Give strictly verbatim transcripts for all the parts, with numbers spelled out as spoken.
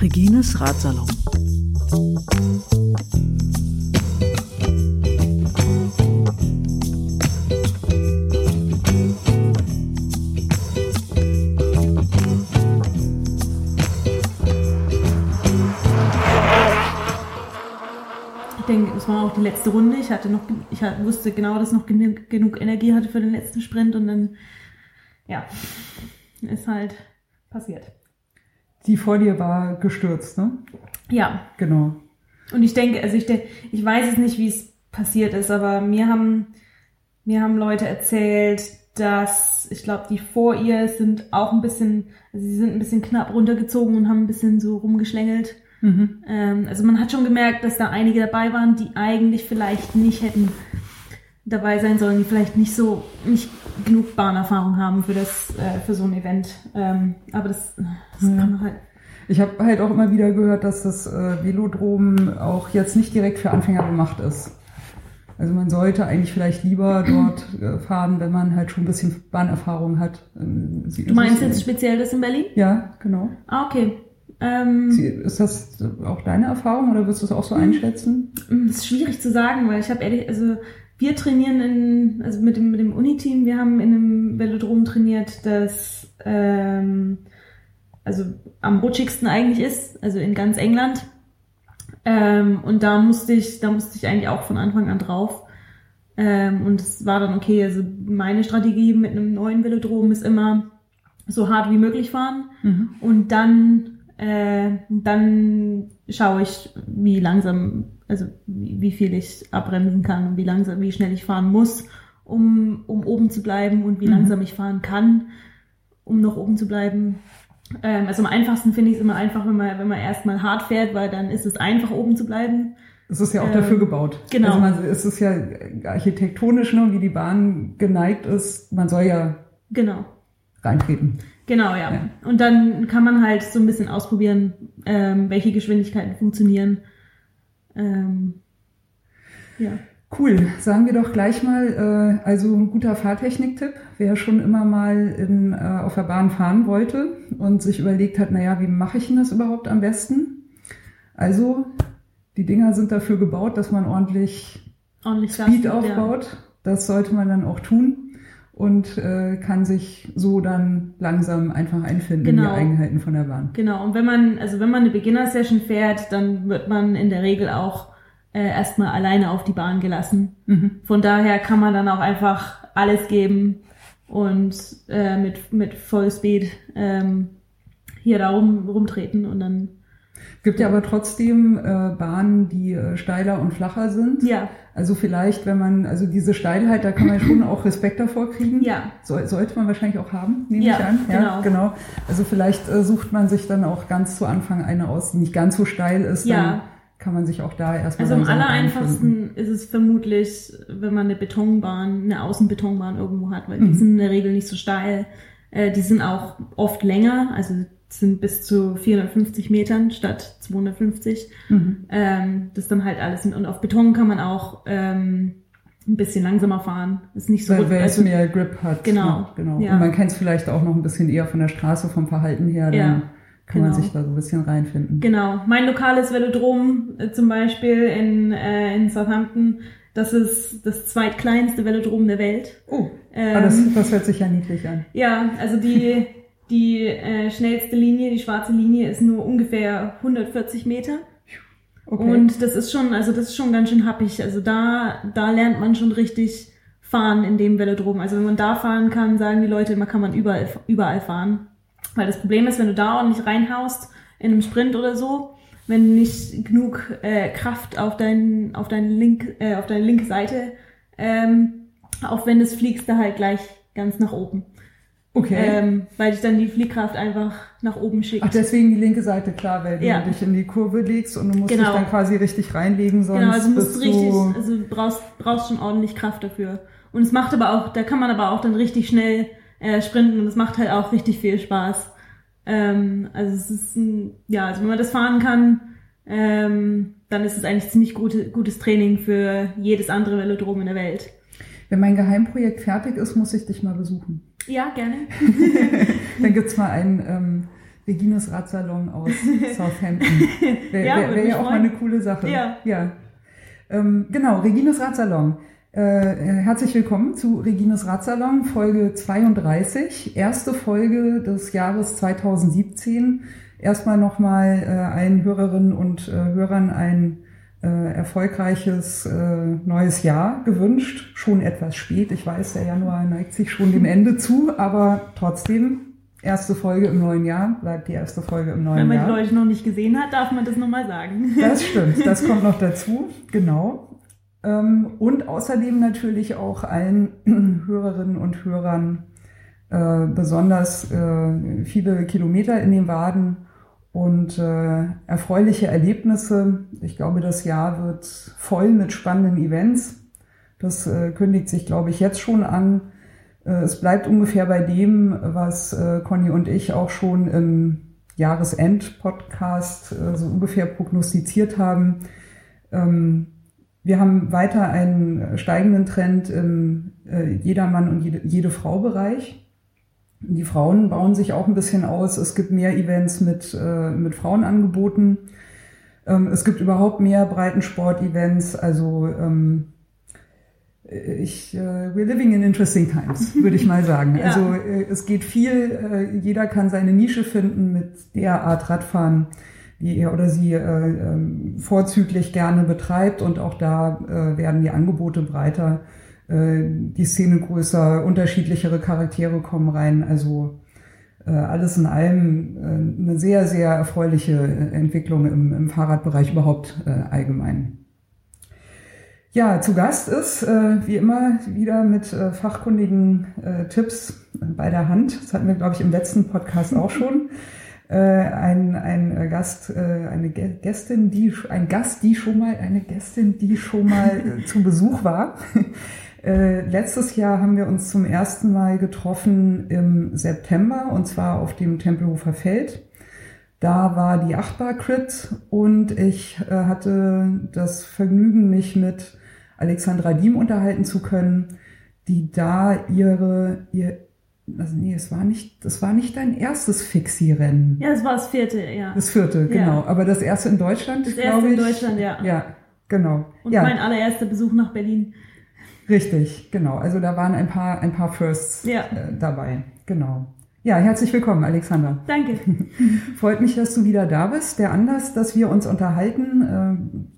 Regines Radsalon. Auch die letzte Runde. Ich hatte noch, ich wusste genau, dass ich noch genu- genug Energie hatte für den letzten Sprint und dann, ja, ist halt passiert. Die vor dir war gestürzt, ne? Ja. Genau. Und ich denke, also ich denke, ich weiß es nicht, wie es passiert ist, aber mir haben, mir haben Leute erzählt, dass, ich glaube, die vor ihr sind auch ein bisschen, also sie sind ein bisschen knapp runtergezogen und haben ein bisschen so rumgeschlängelt. Mhm. Also man hat schon gemerkt, dass da einige dabei waren, die eigentlich vielleicht nicht hätten dabei sein sollen, die vielleicht nicht so nicht genug Bahnerfahrung haben für das für so ein Event. Aber das, das ja. kann man halt. Ich habe halt auch immer wieder gehört, dass das Velodrom auch jetzt nicht direkt für Anfänger gemacht ist. Also man sollte eigentlich vielleicht lieber dort fahren, wenn man halt schon ein bisschen Bahnerfahrung hat. Sie du meinst jetzt speziell das in Berlin? Ja, genau. Ah, okay. Sie, ist das auch deine Erfahrung oder würdest du es auch so einschätzen? Das ist schwierig zu sagen, weil ich habe ehrlich, also wir trainieren in, also mit dem, mit dem Uni-Team, wir haben in einem Velodrom trainiert, das ähm, also am rutschigsten eigentlich ist, also in ganz England. Ähm, und da musste ich, da musste ich eigentlich auch von Anfang an drauf. Ähm, und es war dann okay, also meine Strategie mit einem neuen Velodrom ist immer so hart wie möglich fahren mhm. und dann Äh, dann schaue ich, wie langsam, also wie, wie viel ich abbremsen kann und wie langsam, wie schnell ich fahren muss, um, um oben zu bleiben und wie mhm. langsam ich fahren kann, um noch oben zu bleiben. Ähm, also am einfachsten finde ich es immer einfach, wenn man, wenn man erstmal hart fährt, weil dann ist es einfach, oben zu bleiben. Es ist ja auch ähm, dafür gebaut. Genau. Also man, es ist ja architektonisch, ne, wie die Bahn geneigt ist. Man soll ja genau. reintreten. Genau, ja. ja. Und dann kann man halt so ein bisschen ausprobieren, ähm, welche Geschwindigkeiten funktionieren. Ähm, ja. Cool. Sagen wir doch gleich mal, äh, also ein guter Fahrtechnik-Tipp. Wer schon immer mal in, äh, auf der Bahn fahren wollte und sich überlegt hat, naja, wie mache ich denn das überhaupt am besten? Also, die Dinger sind dafür gebaut, dass man ordentlich, ordentlich Speed das aufbaut. Ja. Das sollte man dann auch tun. Und äh, kann sich so dann langsam einfach einfinden genau. in die Eigenheiten von der Bahn. Genau, und wenn man, also wenn man eine Beginner-Session fährt, dann wird man in der Regel auch äh, erstmal alleine auf die Bahn gelassen. Mhm. Von daher kann man dann auch einfach alles geben und äh, mit, mit Vollspeed ähm, hier da rum, rumtreten und dann. Gibt ja aber trotzdem äh, Bahnen, die äh, steiler und flacher sind. Ja. Also vielleicht, wenn man, also diese Steilheit, da kann man schon auch Respekt davor kriegen. Ja. So, sollte man wahrscheinlich auch haben, nehme ja, ich an. Ja, genau. genau. Also vielleicht äh, sucht man sich dann auch ganz zu Anfang eine aus, die nicht ganz so steil ist. Ja. Dann kann man sich auch da erstmal also am allereinfachsten ist es vermutlich, wenn man eine Betonbahn, eine Außenbetonbahn irgendwo hat, weil mhm. die sind in der Regel nicht so steil. Äh, die sind auch oft länger, also sind bis zu vierhundertfünfzig Metern statt zweihundertfünfzig. Mhm. Ähm, das dann halt alles. Und auf Beton kann man auch ähm, ein bisschen langsamer fahren. Ist nicht so weil gut. Weil es also, mehr Grip hat. Genau. Ja, genau. Ja. Und man kennt es vielleicht auch noch ein bisschen eher von der Straße, vom Verhalten her. Dann ja, kann genau. man sich da so ein bisschen reinfinden. Genau. Mein lokales Velodrom äh, zum Beispiel in, äh, in Southampton, das ist das zweitkleinste Velodrom der Welt. Oh, ähm, ah, das, das hört sich ja niedlich an. Ja, also die... Die äh, schnellste Linie, die schwarze Linie, ist nur ungefähr hundertvierzig Meter. Okay. Und das ist schon, also das ist schon ganz schön happig. Also da, da lernt man schon richtig fahren in dem Velodrom. Also wenn man da fahren kann, sagen die Leute, man kann man überall, überall fahren. Weil das Problem ist, wenn du da ordentlich reinhaust in einem Sprint oder so, wenn du nicht genug äh, Kraft auf dein, auf dein Link, äh, auf deine linke Seite ähm, aufwendest, fliegst du halt gleich ganz nach oben. Okay. Ähm, weil dich dann die Fliehkraft einfach nach oben schickt. Ach, deswegen die linke Seite, klar, weil ja. du dich in die Kurve legst und du musst genau. dich dann quasi richtig reinlegen, sonst genau, also musst du richtig, also brauchst, brauchst schon ordentlich Kraft dafür. Und es macht aber auch, da kann man aber auch dann richtig schnell äh, sprinten und es macht halt auch richtig viel Spaß. Ähm, also es ist ein, ja, also wenn man das fahren kann, ähm, dann ist es eigentlich ziemlich gute, gutes Training für jedes andere Velodrom in der Welt. Wenn mein Geheimprojekt fertig ist, muss ich dich mal besuchen. Ja, gerne. Dann gibt's mal einen ähm, Regines Radsalon aus Southampton. Wäre ja, wär, wär ja auch freuen. mal eine coole Sache. Ja. ja. Ähm, genau, Regines Radsalon. Äh, herzlich willkommen zu Regines Radsalon, Folge zweiunddreißig, erste Folge des Jahres zweitausendsiebzehn. Erstmal nochmal äh, allen Hörerinnen und äh, Hörern ein äh, erfolgreiches äh, neues Jahr gewünscht. Schon etwas spät, ich weiß, der Januar neigt sich schon dem Ende zu, aber trotzdem, erste Folge im neuen Jahr, bleibt die erste Folge im neuen Jahr. Wenn man Jahr. die Leute noch nicht gesehen hat, darf man das nochmal sagen. Das stimmt, das kommt noch dazu, genau. Und außerdem natürlich auch allen Hörerinnen und Hörern äh, besonders äh, viele Kilometer in den Waden und äh, erfreuliche Erlebnisse. Ich glaube, das Jahr wird voll mit spannenden Events. Das äh, kündigt sich, glaube ich, jetzt schon an. Äh, es bleibt ungefähr bei dem, was äh, Conny und ich auch schon im Jahresend-Podcast äh, so ungefähr prognostiziert haben. Ähm, Wir haben weiter einen steigenden Trend im äh, Jedermann- und jede, jede Frau-Bereich. Die Frauen bauen sich auch ein bisschen aus. Es gibt mehr Events mit, äh, mit Frauenangeboten. Ähm, es gibt überhaupt mehr Breitensport-Events. Also ähm, ich, äh, we're living in interesting times, würde ich mal sagen. ja. Also äh, es geht viel. Äh, jeder kann seine Nische finden mit der Art Radfahren, die er oder sie äh, vorzüglich gerne betreibt, und auch da äh, werden die Angebote breiter, äh, die Szene größer, unterschiedlichere Charaktere kommen rein. Also äh, alles in allem äh, eine sehr, sehr erfreuliche Entwicklung im, im Fahrradbereich überhaupt äh, allgemein. Ja, zu Gast ist äh, wie immer wieder mit äh, fachkundigen äh, Tipps bei der Hand. Das hatten wir, glaube ich, im letzten Podcast auch schon. Ein, ein Gast, eine Gästin, die, ein Gast, die schon mal, eine Gästin, die schon mal zu Besuch war. Letztes Jahr haben wir uns zum ersten Mal getroffen im September, und zwar auf dem Tempelhofer Feld. Da war die Achtbar Crit, und ich hatte das Vergnügen, mich mit Alexandra Diem unterhalten zu können, die da ihre, ihr Also nee, es war nicht, das war nicht dein erstes Fixie-Rennen. Ja, es war das vierte, ja. Das vierte, genau. Ja. Aber das erste in Deutschland, glaube ich. Das erste in Deutschland, ja. Ja, genau. Und ja. Mein allererster Besuch nach Berlin. Richtig, genau. Also da waren ein paar, ein paar Firsts ja. äh, dabei, genau. Ja, herzlich willkommen, Alexandra. Danke. Freut mich, dass du wieder da bist. Der Anlass, dass wir uns unterhalten,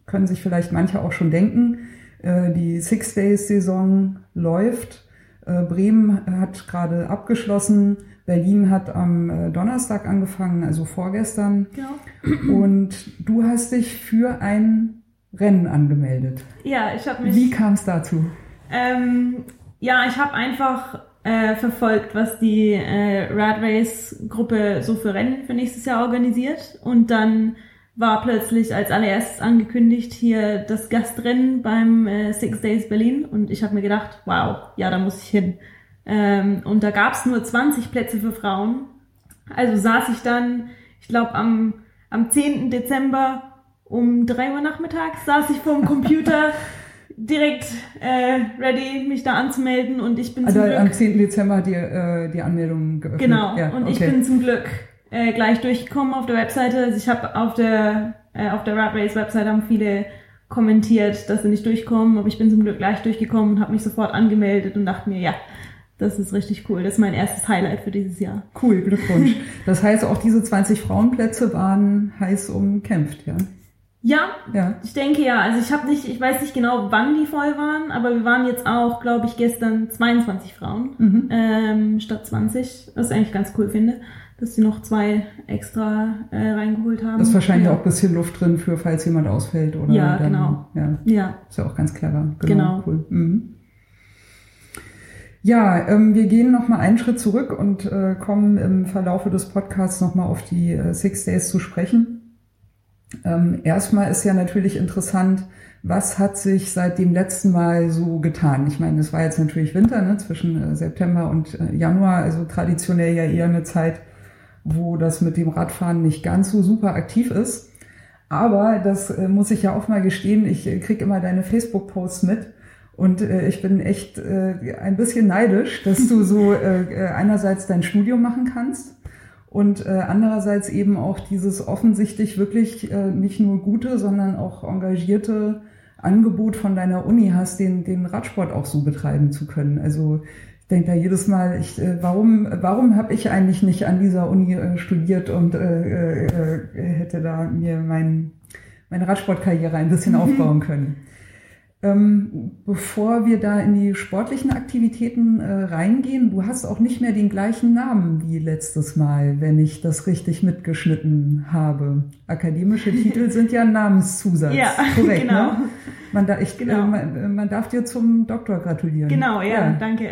äh, können sich vielleicht manche auch schon denken. Äh, die Six Days Saison läuft. Bremen hat gerade abgeschlossen, Berlin hat am Donnerstag angefangen, also vorgestern. Genau. Und du hast dich für ein Rennen angemeldet. Ja, ich habe mich... Wie kam es dazu? Ähm, ja, ich habe einfach äh, verfolgt, was die äh, Rad Race Gruppe so für Rennen für nächstes Jahr organisiert. Und dann war plötzlich als allererstes angekündigt hier das Gastrennen beim äh, Six Days Berlin, und ich habe mir gedacht, wow, ja, da muss ich hin. Ähm, und da gab es nur zwanzig Plätze für Frauen. Also saß ich dann, ich glaube am, am zehnten Dezember um drei Uhr nachmittags, saß ich vorm Computer direkt äh, ready, mich da anzumelden, und ich bin also zum Glück... Also am zehnten Dezember hat die, äh, die Anmeldung geöffnet. Genau, ja, und okay. Ich bin zum Glück... Äh, gleich durchgekommen auf der Webseite. Also ich habe auf der äh, auf der Rad Race Webseite haben viele kommentiert, dass sie nicht durchkommen, aber ich bin zum Glück gleich durchgekommen und habe mich sofort angemeldet und dachte mir, ja, das ist richtig cool. Das ist mein erstes Highlight für dieses Jahr. Cool, Glückwunsch. Das heißt, auch diese zwanzig Frauenplätze waren heiß umkämpft, ja? Ja, ja. Ich denke ja. Also ich habe nicht, ich weiß nicht genau, wann die voll waren, aber wir waren jetzt auch, glaube ich, gestern zweiundzwanzig Frauen mhm. ähm, statt zwanzig, was ich eigentlich ganz cool finde, dass sie noch zwei extra äh, reingeholt haben. Das ist wahrscheinlich ja. auch ein bisschen Luft drin für, falls jemand ausfällt. Oder ja, dann, genau. Ja. ja, ist ja auch ganz clever. Genau. genau. Cool. Mhm. Ja, ähm, wir gehen nochmal einen Schritt zurück und äh, kommen im Verlaufe des Podcasts nochmal auf die äh, Six Days zu sprechen. Ähm, erstmal ist ja natürlich interessant, was hat sich seit dem letzten Mal so getan? Ich meine, es war jetzt natürlich Winter, ne, zwischen äh, September und äh, Januar, also traditionell ja eher eine Zeit, wo das mit dem Radfahren nicht ganz so super aktiv ist. Aber das äh, muss ich ja auch mal gestehen, ich äh, krieg immer deine Facebook-Posts mit. Und äh, ich bin echt äh, ein bisschen neidisch, dass du so äh, einerseits dein Studium machen kannst und äh, andererseits eben auch dieses offensichtlich wirklich äh, nicht nur gute, sondern auch engagierte Angebot von deiner Uni hast, den, den Radsport auch so betreiben zu können. Also ich denke da jedes Mal, ich, äh, warum, warum habe ich eigentlich nicht an dieser Uni äh, studiert und äh, äh, hätte da mir mein, meine Radsportkarriere ein bisschen aufbauen können. Ähm, bevor wir da in die sportlichen Aktivitäten äh, reingehen, du hast auch nicht mehr den gleichen Namen wie letztes Mal, wenn ich das richtig mitgeschnitten habe. Akademische Titel sind ja ein Namenszusatz. Ja, korrekt, genau. Ne? Man, da, ich, genau. Äh, man, man darf dir zum Doktor gratulieren. Genau, ja, ja. Danke.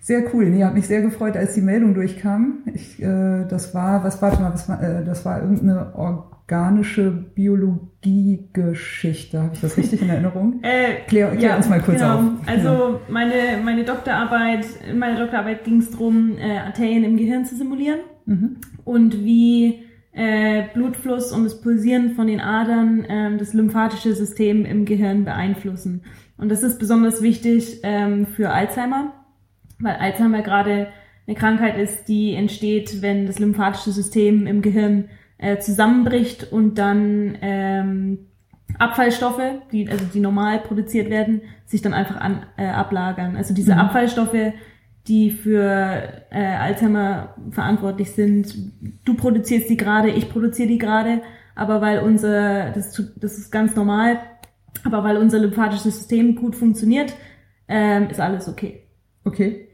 Sehr cool. Ich habe mich sehr gefreut, als die Meldung durchkam. Ich, äh, das war, was warte mal, was war, äh, das war irgendeine Org organische Biologie-Geschichte. Habe ich das richtig in Erinnerung? Äh, klär klär ja, uns mal kurz genau. auf. Also meine, meine Doktorarbeit, in meiner Doktorarbeit ging es darum, äh, Arterien im Gehirn zu simulieren mhm. und wie äh, Blutfluss und das Pulsieren von den Adern äh, das lymphatische System im Gehirn beeinflussen. Und das ist besonders wichtig äh, für Alzheimer, weil Alzheimer gerade eine Krankheit ist, die entsteht, wenn das lymphatische System im Gehirn zusammenbricht und dann ähm, Abfallstoffe, die also die normal produziert werden, sich dann einfach an, äh, ablagern. Also diese mhm. Abfallstoffe, die für äh, Alzheimer verantwortlich sind, du produzierst die gerade, ich produziere die gerade, aber weil unser, das, das ist ganz normal, aber weil unser lymphatisches System gut funktioniert, ähm, ist alles okay. Okay.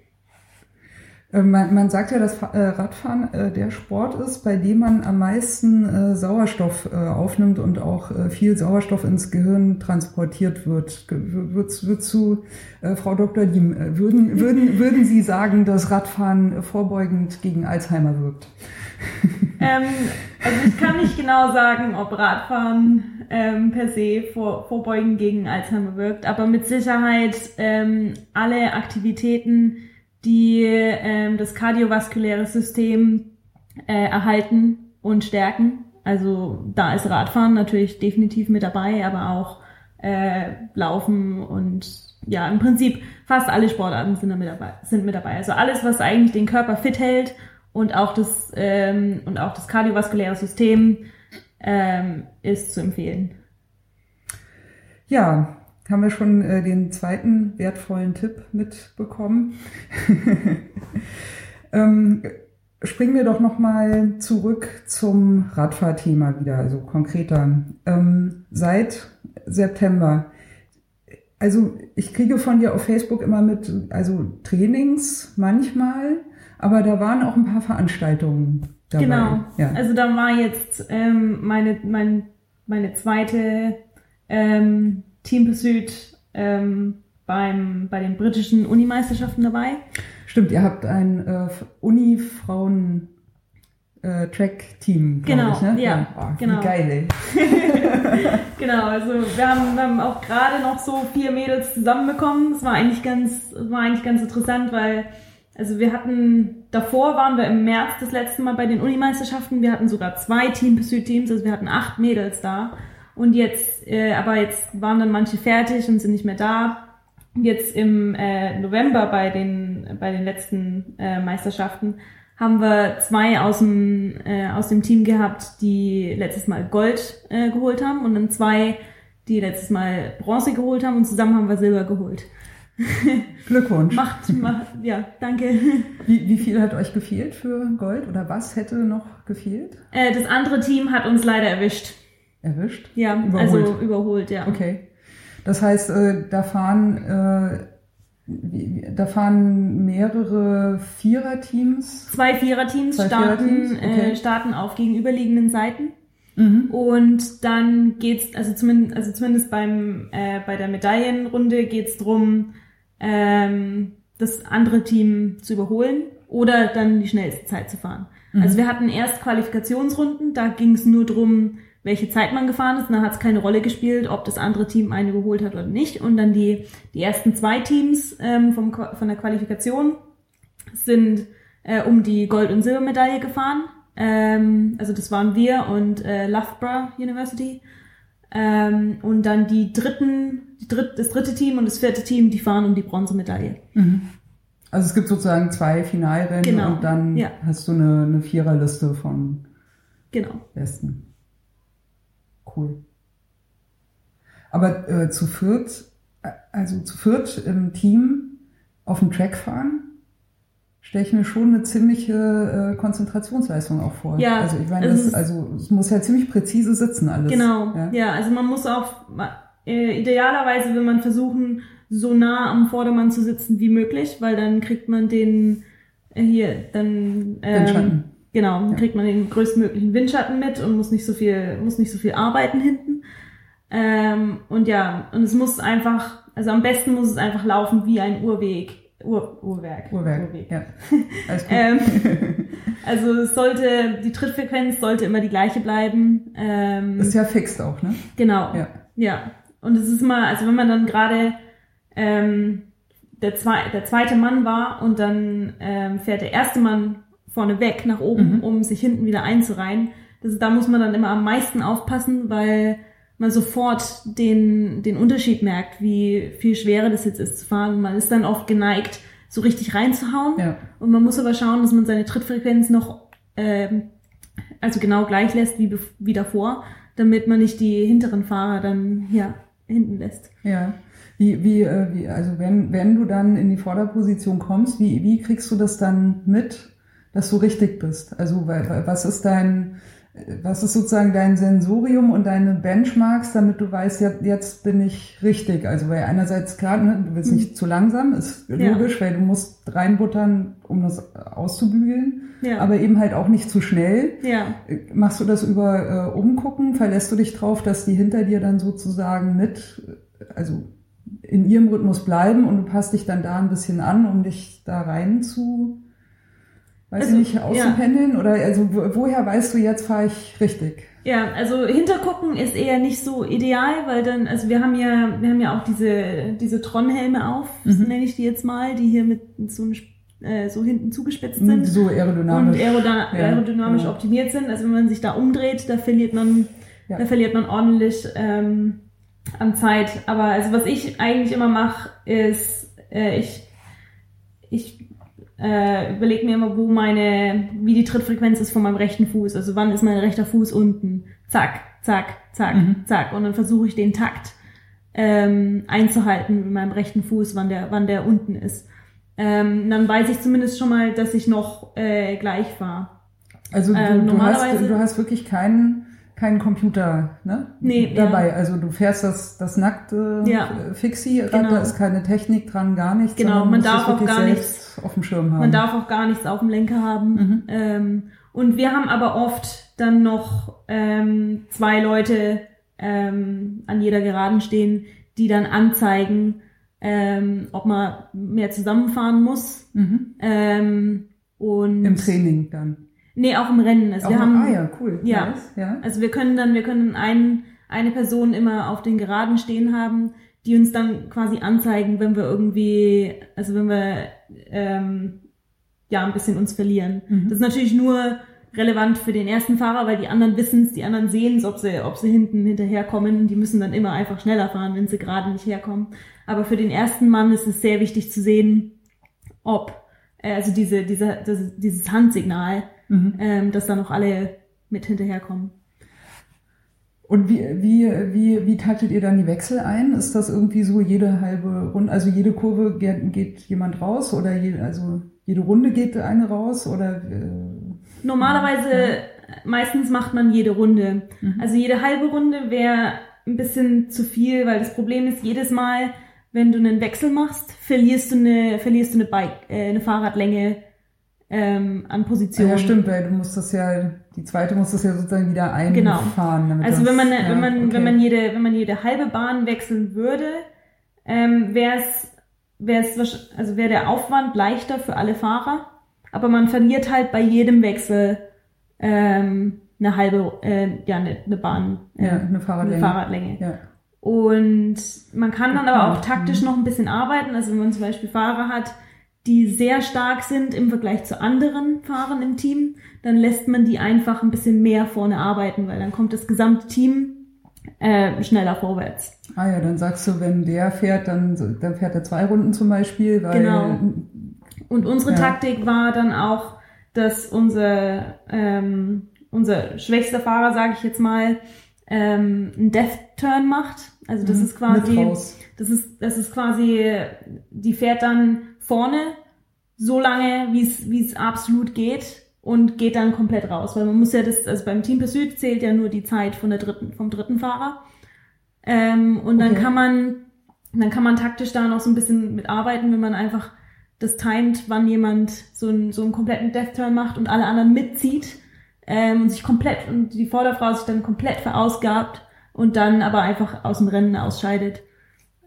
Man, man sagt ja, dass Radfahren äh, der Sport ist, bei dem man am meisten äh, Sauerstoff äh, aufnimmt und auch äh, viel Sauerstoff ins Gehirn transportiert wird. Wird, wird zu, äh, Frau Doktor Diem, äh, würden, würden, würden Sie sagen, dass Radfahren vorbeugend gegen Alzheimer wirkt? ähm, also ich kann nicht genau sagen, ob Radfahren ähm, per se vor, vorbeugend gegen Alzheimer wirkt, aber mit Sicherheit ähm, alle Aktivitäten, die ähm, das kardiovaskuläre System äh, erhalten und stärken. Also da ist Radfahren natürlich definitiv mit dabei, aber auch äh, Laufen und ja, im Prinzip fast alle Sportarten sind da mit dabei, sind mit dabei. Also alles, was eigentlich den Körper fit hält und auch das ähm, und auch das kardiovaskuläre System ähm, ist zu empfehlen. Ja. Haben wir schon äh, den zweiten wertvollen Tipp mitbekommen. ähm, springen wir doch nochmal zurück zum Radfahrthema wieder, also konkreter. Ähm, seit September. Also ich kriege von dir auf Facebook immer mit, also Trainings manchmal, aber da waren auch ein paar Veranstaltungen dabei. Genau, ja. Also da war jetzt ähm, meine, mein, meine zweite ähm, Team Pursuit ähm, beim bei den britischen Unimeisterschaften dabei. Stimmt, ihr habt ein äh, Uni-Frauen-Track-Team, äh, genau, ich, ne? ja, ja. Oh, genau. Wie geil, ey. Genau, also wir haben, wir haben auch gerade noch so vier Mädels zusammenbekommen. Das war eigentlich ganz, war eigentlich ganz interessant, weil also wir hatten, davor waren wir im März das letzte Mal bei den Unimeisterschaften. Wir hatten sogar zwei Team Pursuit-Teams, also wir hatten acht Mädels da. Und jetzt, äh, aber jetzt waren dann manche fertig und sind nicht mehr da. Jetzt im äh, November bei den bei den letzten äh, Meisterschaften haben wir zwei aus dem äh, aus dem Team gehabt, die letztes Mal Gold äh, geholt haben und dann zwei, die letztes Mal Bronze geholt haben und zusammen haben wir Silber geholt. Glückwunsch. Macht, macht, ja, danke. Wie, wie viel hat euch gefehlt für Gold oder was hätte noch gefehlt? Äh, das andere Team hat uns leider erwischt. Erwischt? Ja, überholt. Also überholt, ja. Okay. Das heißt, äh, da fahren äh, da fahren mehrere Viererteams? Zwei Viererteams, Zwei starten, Viererteams? Okay. Äh, starten auf gegenüberliegenden Seiten. Mhm. Und dann geht's, also zumindest, also zumindest beim äh, bei der Medaillenrunde geht's drum, ähm, das andere Team zu überholen oder dann die schnellste Zeit zu fahren. Mhm. Also wir hatten erst Qualifikationsrunden, da ging's nur drum, welche Zeit man gefahren ist. Und da hat es keine Rolle gespielt, ob das andere Team einen überholt hat oder nicht. Und dann die, die ersten zwei Teams ähm, vom, von der Qualifikation sind äh, um die Gold- und Silbermedaille gefahren. Ähm, also das waren wir und äh, Loughborough University. Ähm, und dann die dritten die dritt, das dritte Team und das vierte Team, die fahren um die Bronzemedaille. Mhm. Also es gibt sozusagen zwei Finalrennen, genau. Und dann ja. hast du eine, eine Viererliste von genau. Besten. Cool. Aber äh, zu viert, also zu viert im Team auf dem Track fahren, stelle ich mir schon eine ziemliche äh, Konzentrationsleistung auch vor. Ja, also ich meine, das, also es muss ja ziemlich präzise sitzen alles. Genau, ja, ja, also man muss auch, äh, idealerweise will man versuchen, so nah am Vordermann zu sitzen wie möglich, weil dann kriegt man den äh, hier, dann ähm, den Schatten. Genau, dann ja. kriegt man den größtmöglichen Windschatten mit und muss nicht so viel, muss nicht so viel arbeiten hinten. Ähm, und ja, und es muss einfach, also am besten muss es einfach laufen wie ein Uhrweg. Ur, Uhrwerk. Uhrwerk, Uhrweg. Ja. Alles gut. ähm, also es sollte, die Trittfrequenz sollte immer die gleiche bleiben. Ähm, ist ja fixed auch, ne? Genau. Ja. ja. Und es ist immer, also wenn man dann gerade ähm, der, zwei, der zweite Mann war und dann ähm, fährt der erste Mann vorne weg nach oben, mhm. um sich hinten wieder einzureihen, das, da muss man dann immer am meisten aufpassen, weil man sofort den den Unterschied merkt, wie viel schwerer das jetzt ist zu fahren. Man ist dann oft geneigt, so richtig reinzuhauen. Ja. Und man muss aber schauen, dass man seine Trittfrequenz noch ähm, also genau gleich lässt wie wie davor, damit man nicht die hinteren Fahrer dann ja hinten lässt. Ja. Wie wie äh, wie also wenn wenn du dann in die Vorderposition kommst, wie wie kriegst du das dann mit, dass du richtig bist? Also weil, was ist dein Was ist sozusagen dein Sensorium und deine Benchmarks, damit du weißt, jetzt bin ich richtig? Also weil einerseits, klar, du willst nicht mhm. zu langsam, ist logisch, ja. weil du musst reinbuttern, um das auszubügeln, ja. aber eben halt auch nicht zu schnell. Ja. Machst du das über äh, Umgucken? Verlässt du dich drauf, dass die hinter dir dann sozusagen mit, also in ihrem Rhythmus bleiben und du passt dich dann da ein bisschen an, um dich da rein zu... Weiß also, ich nicht, auszupendeln? Ja. Oder also woher weißt du, jetzt fahre ich richtig? Ja, also hintergucken ist eher nicht so ideal, weil dann, also wir haben ja, wir haben ja auch diese, diese Tron-Helme auf, mhm. nenne ich die jetzt mal, die hier mit so, äh, so hinten zugespitzt sind. So aerodynamisch. Und aeroda- ja. aerodynamisch ja. optimiert sind. Also wenn man sich da umdreht, da verliert man, ja. da verliert man ordentlich ähm, an Zeit. Aber also was ich eigentlich immer mache, ist, äh, ich, ich, Äh, überleg mir immer, wo meine, wie die Trittfrequenz ist von meinem rechten Fuß. Also wann ist mein rechter Fuß unten? Zack, zack, zack, mhm. zack. Und dann versuche ich den Takt ähm, einzuhalten mit meinem rechten Fuß, wann der, wann der unten ist. Ähm, dann weiß ich zumindest schon mal, dass ich noch äh, gleich war. Also du, ähm, du, hast, du hast wirklich keinen keinen Computer, ne? Nee, dabei. Ja. Also du fährst das, das nackte ja. Fixie-Rad, genau. da ist keine Technik dran, gar nichts. Genau, man darf auch gar nichts auf dem Schirm haben. Man darf auch gar nichts auf dem Lenker haben. Mhm. Ähm, und wir haben aber oft dann noch ähm, zwei Leute ähm, an jeder Geraden stehen, die dann anzeigen, ähm, ob man mehr zusammenfahren muss. Mhm. Ähm, und im Training dann. Nee, auch im Rennen. Also auch wir haben, ah ja, cool. Ja, nice. ja. Also wir können dann, wir können einen, eine Person immer auf den Geraden stehen haben, die uns dann quasi anzeigen, wenn wir irgendwie, also wenn wir ähm, ja ein bisschen uns verlieren. Mhm. Das ist natürlich nur relevant für den ersten Fahrer, weil die anderen wissen es, die anderen sehen es, ob sie, ob sie hinten hinterherkommen. Die müssen dann immer einfach schneller fahren, wenn sie gerade nicht herkommen. Aber für den ersten Mann ist es sehr wichtig zu sehen, ob, äh, also diese, diese, das, dieses Handsignal, Mhm. Ähm, dass da noch alle mit hinterherkommen. Und wie, wie, wie, wie taktet ihr dann die Wechsel ein? Ist das irgendwie so jede halbe Runde, also jede Kurve geht, geht jemand raus oder je, also jede Runde geht eine raus oder? Äh, Normalerweise, ja. meistens macht man jede Runde. Mhm. Also jede halbe Runde wäre ein bisschen zu viel, weil das Problem ist, jedes Mal, wenn du einen Wechsel machst, verlierst du eine, verlierst du eine Bike, äh, eine Fahrradlänge. Ähm, an Position. Ja, stimmt, weil du musst das ja, die zweite muss das ja sozusagen wieder einfahren. Genau. Also das, wenn man, ja, wenn man, okay. wenn man jede, wenn man jede halbe Bahn wechseln würde, ähm, wäre es, wäre es, also wäre der Aufwand leichter für alle Fahrer, aber man verliert halt bei jedem Wechsel ähm, eine halbe, äh, ja, eine, eine Bahn, äh, ja, eine Fahrradlänge. Eine Fahrradlänge. Ja. Und man kann dann okay. aber auch taktisch mhm. noch ein bisschen arbeiten. Also wenn man zum Beispiel Fahrer hat, die sehr stark sind im Vergleich zu anderen Fahrern im Team, dann lässt man die einfach ein bisschen mehr vorne arbeiten, weil dann kommt das gesamte Team äh, schneller vorwärts. Ah ja, dann sagst du, wenn der fährt, dann, dann fährt er zwei Runden zum Beispiel. Weil, genau. Und unsere ja. Taktik war dann auch, dass unser, ähm, unser schwächster Fahrer, sage ich jetzt mal, ähm, einen Death-Turn macht. Also das mhm, ist quasi, das ist, das ist quasi, die fährt dann vorne so lange, wie es, wie es absolut geht und geht dann komplett raus, weil man muss ja das, also beim Team Pursuit zählt ja nur die Zeit von der dritten, vom dritten Fahrer. Ähm, und dann okay. kann man, dann kann man taktisch da noch so ein bisschen mitarbeiten, wenn man einfach das timet, wann jemand so einen, so einen kompletten Death Turn macht und alle anderen mitzieht, ähm, und sich komplett, und die Vorderfrau sich dann komplett verausgabt und dann aber einfach aus dem Rennen ausscheidet.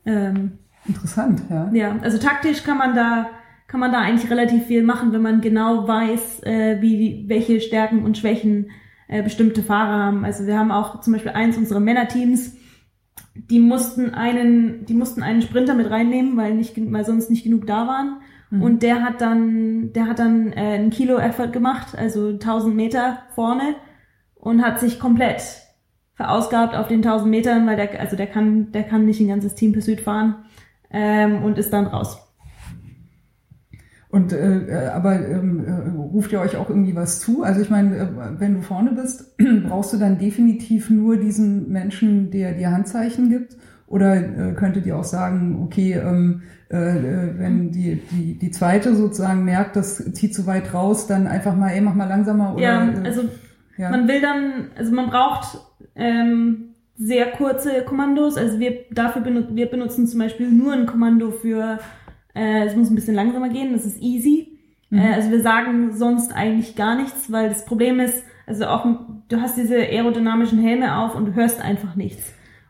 Ähm, Interessant, ja. Ja, also taktisch kann man da, kann man da eigentlich relativ viel machen, wenn man genau weiß, äh, wie, welche Stärken und Schwächen äh, bestimmte Fahrer haben. Also wir haben auch zum Beispiel eins unserer Männerteams, die mussten einen, die mussten einen Sprinter mit reinnehmen, weil nicht, weil sonst nicht genug da waren. Mhm. Und der hat dann, der hat dann äh, einen Kilo-Effort gemacht, also tausend Meter vorne, und hat sich komplett verausgabt auf den tausend Metern, weil der, also der kann, der kann nicht ein ganzes Team Pursuit fahren, ähm, und ist dann raus. Und äh, aber ähm, ruft ihr euch auch irgendwie was zu? Also ich meine, äh, wenn du vorne bist, brauchst du dann definitiv nur diesen Menschen, der dir Handzeichen gibt? Oder äh, könntet ihr auch sagen, okay, ähm, äh, wenn die, die die zweite sozusagen merkt, das zieht zu weit raus, dann einfach mal, ey, mach mal langsamer? Oder, ja, also äh, ja. man will dann, also man braucht ähm, sehr kurze Kommandos. Also wir dafür benutzen, wir benutzen zum Beispiel nur ein Kommando für Äh, es muss ein bisschen langsamer gehen, das ist easy. Mhm. Äh, also wir sagen sonst eigentlich gar nichts, weil das Problem ist, also auch, du hast diese aerodynamischen Helme auf und du hörst einfach nichts.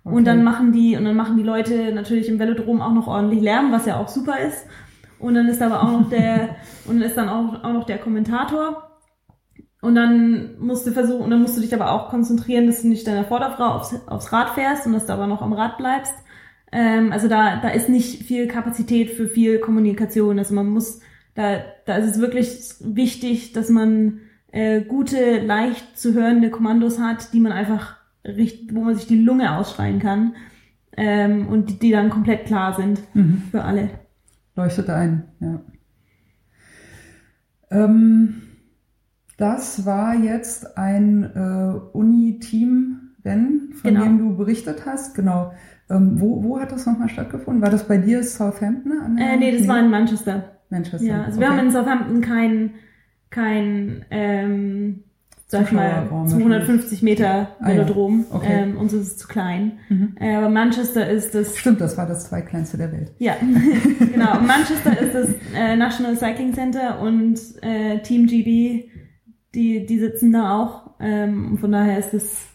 Okay. Und dann machen die, und dann machen die Leute natürlich im Velodrom auch noch ordentlich Lärm, was ja auch super ist. Und dann ist aber auch noch der, und dann ist dann auch, auch noch der Kommentator. Und dann musst du versuchen, und dann musst du dich aber auch konzentrieren, dass du nicht deiner Vorderfrau aufs, aufs Rad fährst und dass du aber noch am Rad bleibst. Also da, da ist nicht viel Kapazität für viel Kommunikation. Also man muss, da, da ist es wirklich wichtig, dass man äh, gute, leicht zu hörende Kommandos hat, die man einfach, richt, wo man sich die Lunge ausschreien kann, ähm, und die, die dann komplett klar sind mhm. für alle. Leuchtet ein, ja. Ähm, das war jetzt ein äh, Uni-Team-Rennen, von genau. dem du berichtet hast, genau. Ähm, wo, wo hat das nochmal stattgefunden? War das bei dir Southampton? An der äh, nee, das nee. war in Manchester. Manchester. Ja, also okay. wir haben in Southampton kein, kein ähm, sag ich mal, zweihundertfünfzig Meter Velodrom. Ah, ja. okay. ähm, uns ist es zu klein. Mhm. Äh, aber Manchester ist das... Stimmt, das war das zweitkleinste der Welt. Ja, genau. Manchester ist das äh, National Cycling Center und äh, Team G B, die, die sitzen da auch. Ähm, von daher ist das,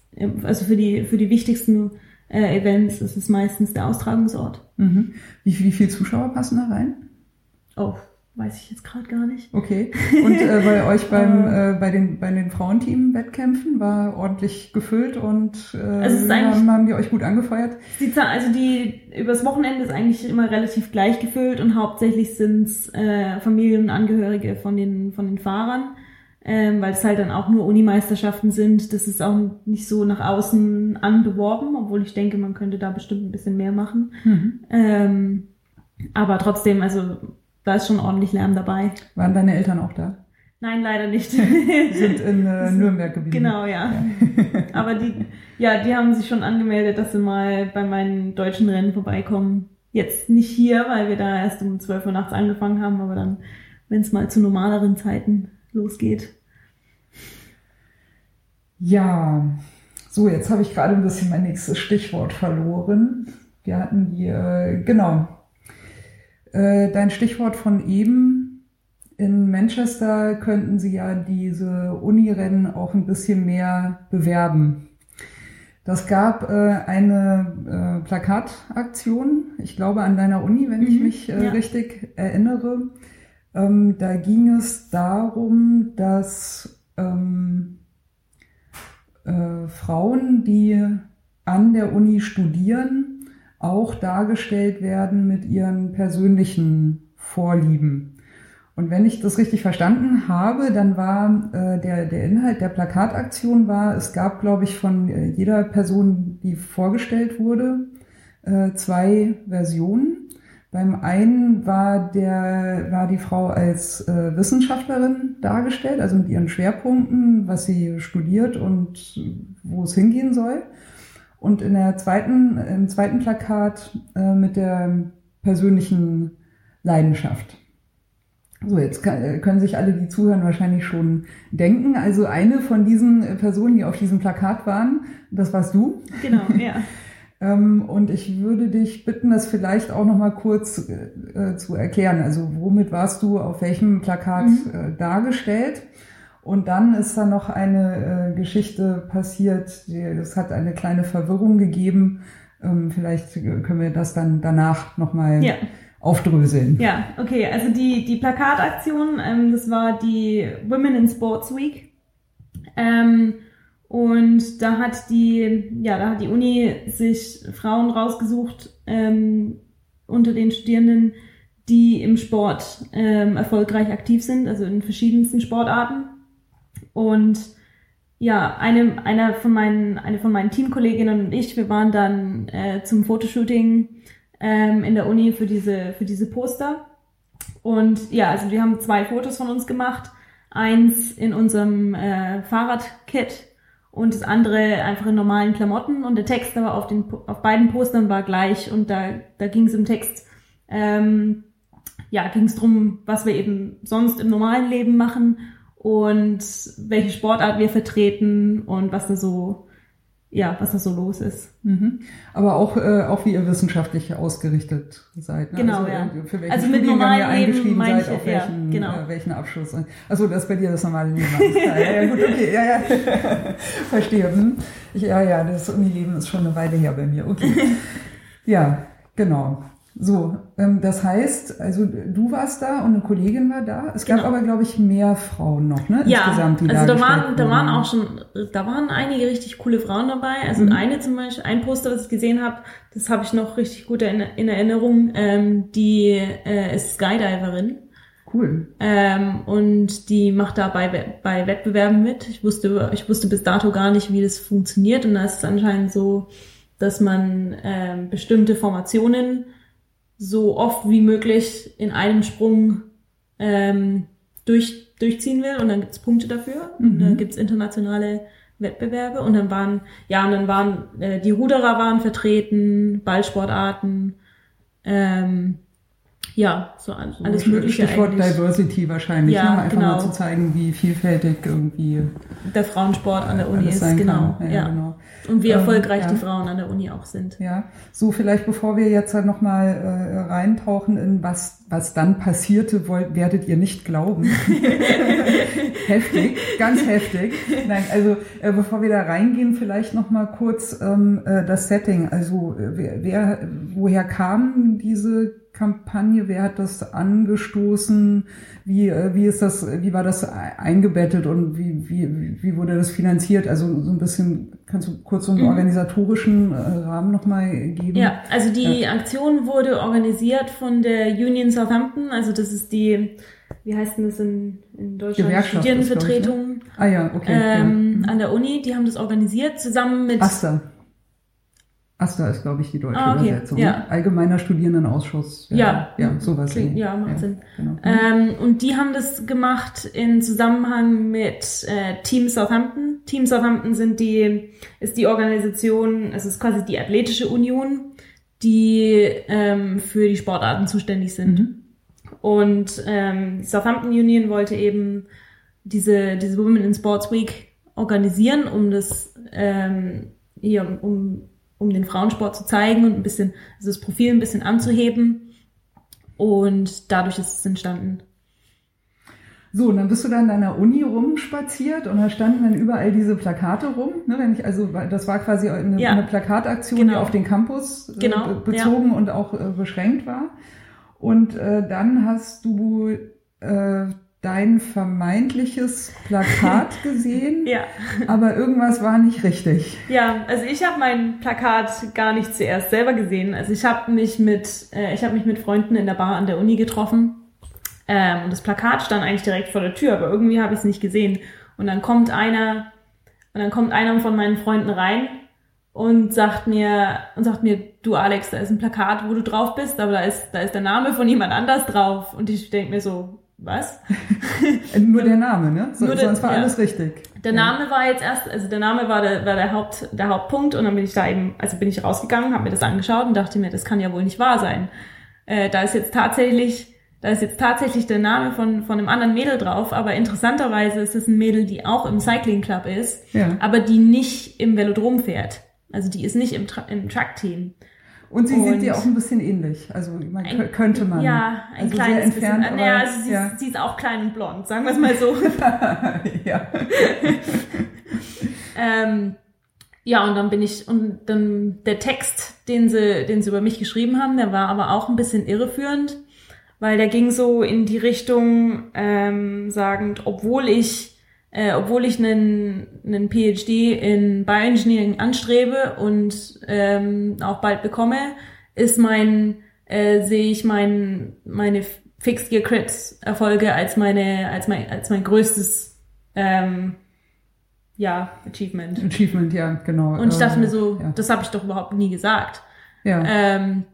also für die, für die wichtigsten Äh, Events, das ist meistens der Austragungsort. Mhm. Wie, wie viele Zuschauer passen da rein? Oh, weiß ich jetzt gerade gar nicht. Okay. Und äh, bei euch beim äh, bei den bei den Frauenteam-Wettkämpfen war ordentlich gefüllt und äh, also haben, haben die euch gut angefeuert? Die, also die übers Wochenende ist eigentlich immer relativ gleich gefüllt und hauptsächlich sind es äh, Familien und Angehörige von den von den Fahrern. Ähm, weil es halt dann auch nur Unimeisterschaften sind. Das ist auch nicht so nach außen anbeworben, obwohl ich denke, man könnte da bestimmt ein bisschen mehr machen. Mhm. Ähm, aber trotzdem, also da ist schon ordentlich Lärm dabei. Waren deine Eltern auch da? Nein, leider nicht. Die sind in äh, Nürnberg geblieben. Genau, ja. ja. Aber die, ja, die haben sich schon angemeldet, dass sie mal bei meinen deutschen Rennen vorbeikommen. Jetzt nicht hier, weil wir da erst um zwölf Uhr nachts angefangen haben, aber dann, wenn es mal zu normaleren Zeiten losgeht. Ja, so, jetzt habe ich gerade ein bisschen mein nächstes Stichwort verloren. Wir hatten die, äh, genau, äh, dein Stichwort von eben. In Manchester könnten sie ja diese Uni-Rennen auch ein bisschen mehr bewerben. Das gab äh, eine äh, Plakataktion, ich glaube an deiner Uni, wenn mhm, ich mich äh, ja. richtig erinnere. Ähm, da ging es darum, dass... Ähm, Äh, Frauen, die an der Uni studieren, auch dargestellt werden mit ihren persönlichen Vorlieben. Und wenn ich das richtig verstanden habe, dann war äh, der, der Inhalt der Plakataktion war, es gab, glaube ich, von äh, jeder Person, die vorgestellt wurde, äh, zwei Versionen. Beim einen war, der, war die Frau als äh, Wissenschaftlerin dargestellt, also mit ihren Schwerpunkten, was sie studiert und wo es hingehen soll. Und in der zweiten, im zweiten Plakat äh, mit der persönlichen Leidenschaft. So, jetzt kann, können sich alle, die zuhören, wahrscheinlich schon denken. Also eine von diesen Personen, die auf diesem Plakat waren, das warst du. Genau, ja. Und ich würde dich bitten, das vielleicht auch noch mal kurz äh, zu erklären. Also womit warst du auf welchem Plakat mhm. äh, dargestellt? Und dann ist da noch eine äh, Geschichte passiert. Es hat eine kleine Verwirrung gegeben. Ähm, vielleicht können wir das dann danach noch mal ja. aufdröseln. Ja, okay. Also die, die Plakataktion, ähm, das war die Women in Sports Week. Ähm, und da hat die, ja, da hat die Uni sich Frauen rausgesucht, ähm, unter den Studierenden, die im Sport ähm, erfolgreich aktiv sind, also in verschiedensten Sportarten. Und ja, eine, einer von meinen, eine von meinen Teamkolleginnen und ich, wir waren dann äh, zum Fotoshooting ähm, in der Uni für diese, für diese Poster. Und ja, also wir haben zwei Fotos von uns gemacht. Eins in unserem äh, Fahrradkit und das andere einfach in normalen Klamotten. Und der Text aber auf den, auf beiden Postern war gleich. Und da, da ging es im Text, ähm, ja, ging es drum, was wir eben sonst im normalen Leben machen und welche Sportart wir vertreten und was da so, ja, was da so los ist. Mhm. Aber auch, äh, auch wie ihr wissenschaftlich ausgerichtet seid. Ne? Genau, also, ja. Für welchen also mit normalen ihr eingeschrieben Leben seid, auf welchen, ja, genau. äh, welchen Abschluss. Achso, das ist bei dir das normale Leben. Ja, ja, gut, okay, ja, ja. Verstehe. Hm? Ich, ja, ja, das Unileben ist schon eine Weile her bei mir. Okay. Ja, genau. So, ähm, das heißt, also du warst da und eine Kollegin war da. Es gab genau. aber, glaube ich, mehr Frauen noch, ne? Ja, insgesamt, die also da waren, da waren auch schon, da waren einige richtig coole Frauen dabei. Also mhm. eine zum Beispiel, ein Poster, was ich gesehen habe, das habe ich noch richtig gut in, in Erinnerung. Ähm, die äh, ist Skydiverin. Cool. Ähm, und die macht da bei, bei Wettbewerben mit. Ich wusste, ich wusste bis dato gar nicht, wie das funktioniert. Und da ist es anscheinend so, dass man ähm, bestimmte Formationen so oft wie möglich in einem Sprung ähm, durch, durchziehen will und dann gibt's Punkte dafür mhm. und dann gibt's internationale Wettbewerbe und dann waren ja und dann waren äh, die Ruderer waren vertreten, Ballsportarten, ähm, ja so also alles so mögliche Stichwort eigentlich. Diversity wahrscheinlich, ja, ne? Einfach genau. mal zu zeigen, wie vielfältig irgendwie der Frauensport an der Uni ist, genau, ja, ja. genau. Und wie erfolgreich ähm, ja. die Frauen an der Uni auch sind. Ja, so vielleicht bevor wir jetzt halt nochmal äh, reintauchen in was, was dann passierte, wollt, werdet ihr nicht glauben. Heftig, ganz heftig. Nein, also äh, bevor wir da reingehen, vielleicht nochmal kurz ähm, äh, das Setting. Also äh, wer, wer, woher kam diese Kampagne? Wer hat das angestoßen? Wie äh, wie ist das? Wie war das eingebettet und wie wie wie wurde das finanziert? Also so ein bisschen kannst du kurz so einen organisatorischen äh, Rahmen nochmal geben? Ja, also die ja. Aktion wurde organisiert von der Union Southampton. Also das ist die, wie heißt denn das in, in Deutschland? Gewerkschaft, Studierendenvertretung. Das, ah ja, okay. Ähm, ja. An der Uni, die haben das organisiert zusammen mit Asta. Asta ist, glaube ich, die deutsche ah, okay. Übersetzung. Ja. Allgemeiner Studierendenausschuss. Ja, ja, ja sowas. Klingt, ja, macht ja, Sinn. Genau. Ähm, und die haben das gemacht in Zusammenhang mit äh, Team Southampton. Team Southampton sind die, ist die Organisation, es ist quasi die athletische Union, die ähm, für die Sportarten zuständig sind. Mhm. Und ähm, Southampton Union wollte eben diese, diese Women in Sports Week organisieren, um das, ähm, hier, um, um den Frauensport zu zeigen und ein bisschen, also das Profil ein bisschen anzuheben. Und dadurch ist es entstanden. So, und dann bist du da in deiner Uni rumspaziert und da standen dann überall diese Plakate rum. Ne, wenn ich, also das war quasi eine, ja, eine Plakataktion, genau, die auf den Campus genau, be- bezogen ja. und auch äh, beschränkt war. Und äh, dann hast du äh, dein vermeintliches Plakat gesehen, ja. aber irgendwas war nicht richtig. Ja, also ich habe mein Plakat gar nicht zuerst selber gesehen. Also ich habe mich mit äh, ich habe mich mit Freunden in der Bar an der Uni getroffen Ähm, und das Plakat stand eigentlich direkt vor der Tür, aber irgendwie habe ich es nicht gesehen. Und dann kommt einer, und dann kommt einer von meinen Freunden rein und sagt mir, und sagt mir, du Alex, da ist ein Plakat, wo du drauf bist, aber da ist, da ist der Name von jemand anders drauf. Und ich denke mir so, was? Nur der Name, ne? So, nur sonst der, war ja. Alles richtig. Der Name ja. war jetzt erst, also der Name war der, war der Haupt, der Hauptpunkt, und dann bin ich da eben, also bin ich rausgegangen, habe mir das angeschaut und dachte mir, das kann ja wohl nicht wahr sein. Äh, da ist jetzt tatsächlich, da ist jetzt tatsächlich der Name von, von einem anderen Mädel drauf, aber interessanterweise ist es ein Mädel, die auch im Cycling Club ist, ja. aber die nicht im Velodrom fährt. Also die ist nicht im, Tra- im Track-Team. Und sie und sieht dir auch ein bisschen ähnlich. Also man ein, könnte man. Ja, ein also kleines sehr entfernt, bisschen. Naja, also sie, ja. sie ist auch klein und blond, sagen wir es mal so. ja. ähm, ja, und dann bin ich, und dann der Text, den sie, den sie über mich geschrieben haben, der war aber auch ein bisschen irreführend, weil der ging so in die Richtung ähm, sagend, obwohl ich Äh, obwohl ich einen, einen PhD in Bioengineering anstrebe und ähm, auch bald bekomme, ist mein äh, sehe ich mein meine Fixed-Crit-Erfolge als meine als mein als mein größtes ähm, ja Achievement. Achievement, ja, genau. Und ich dachte ähm, mir so, ja. das habe ich doch überhaupt nie gesagt. Ja. Ähm,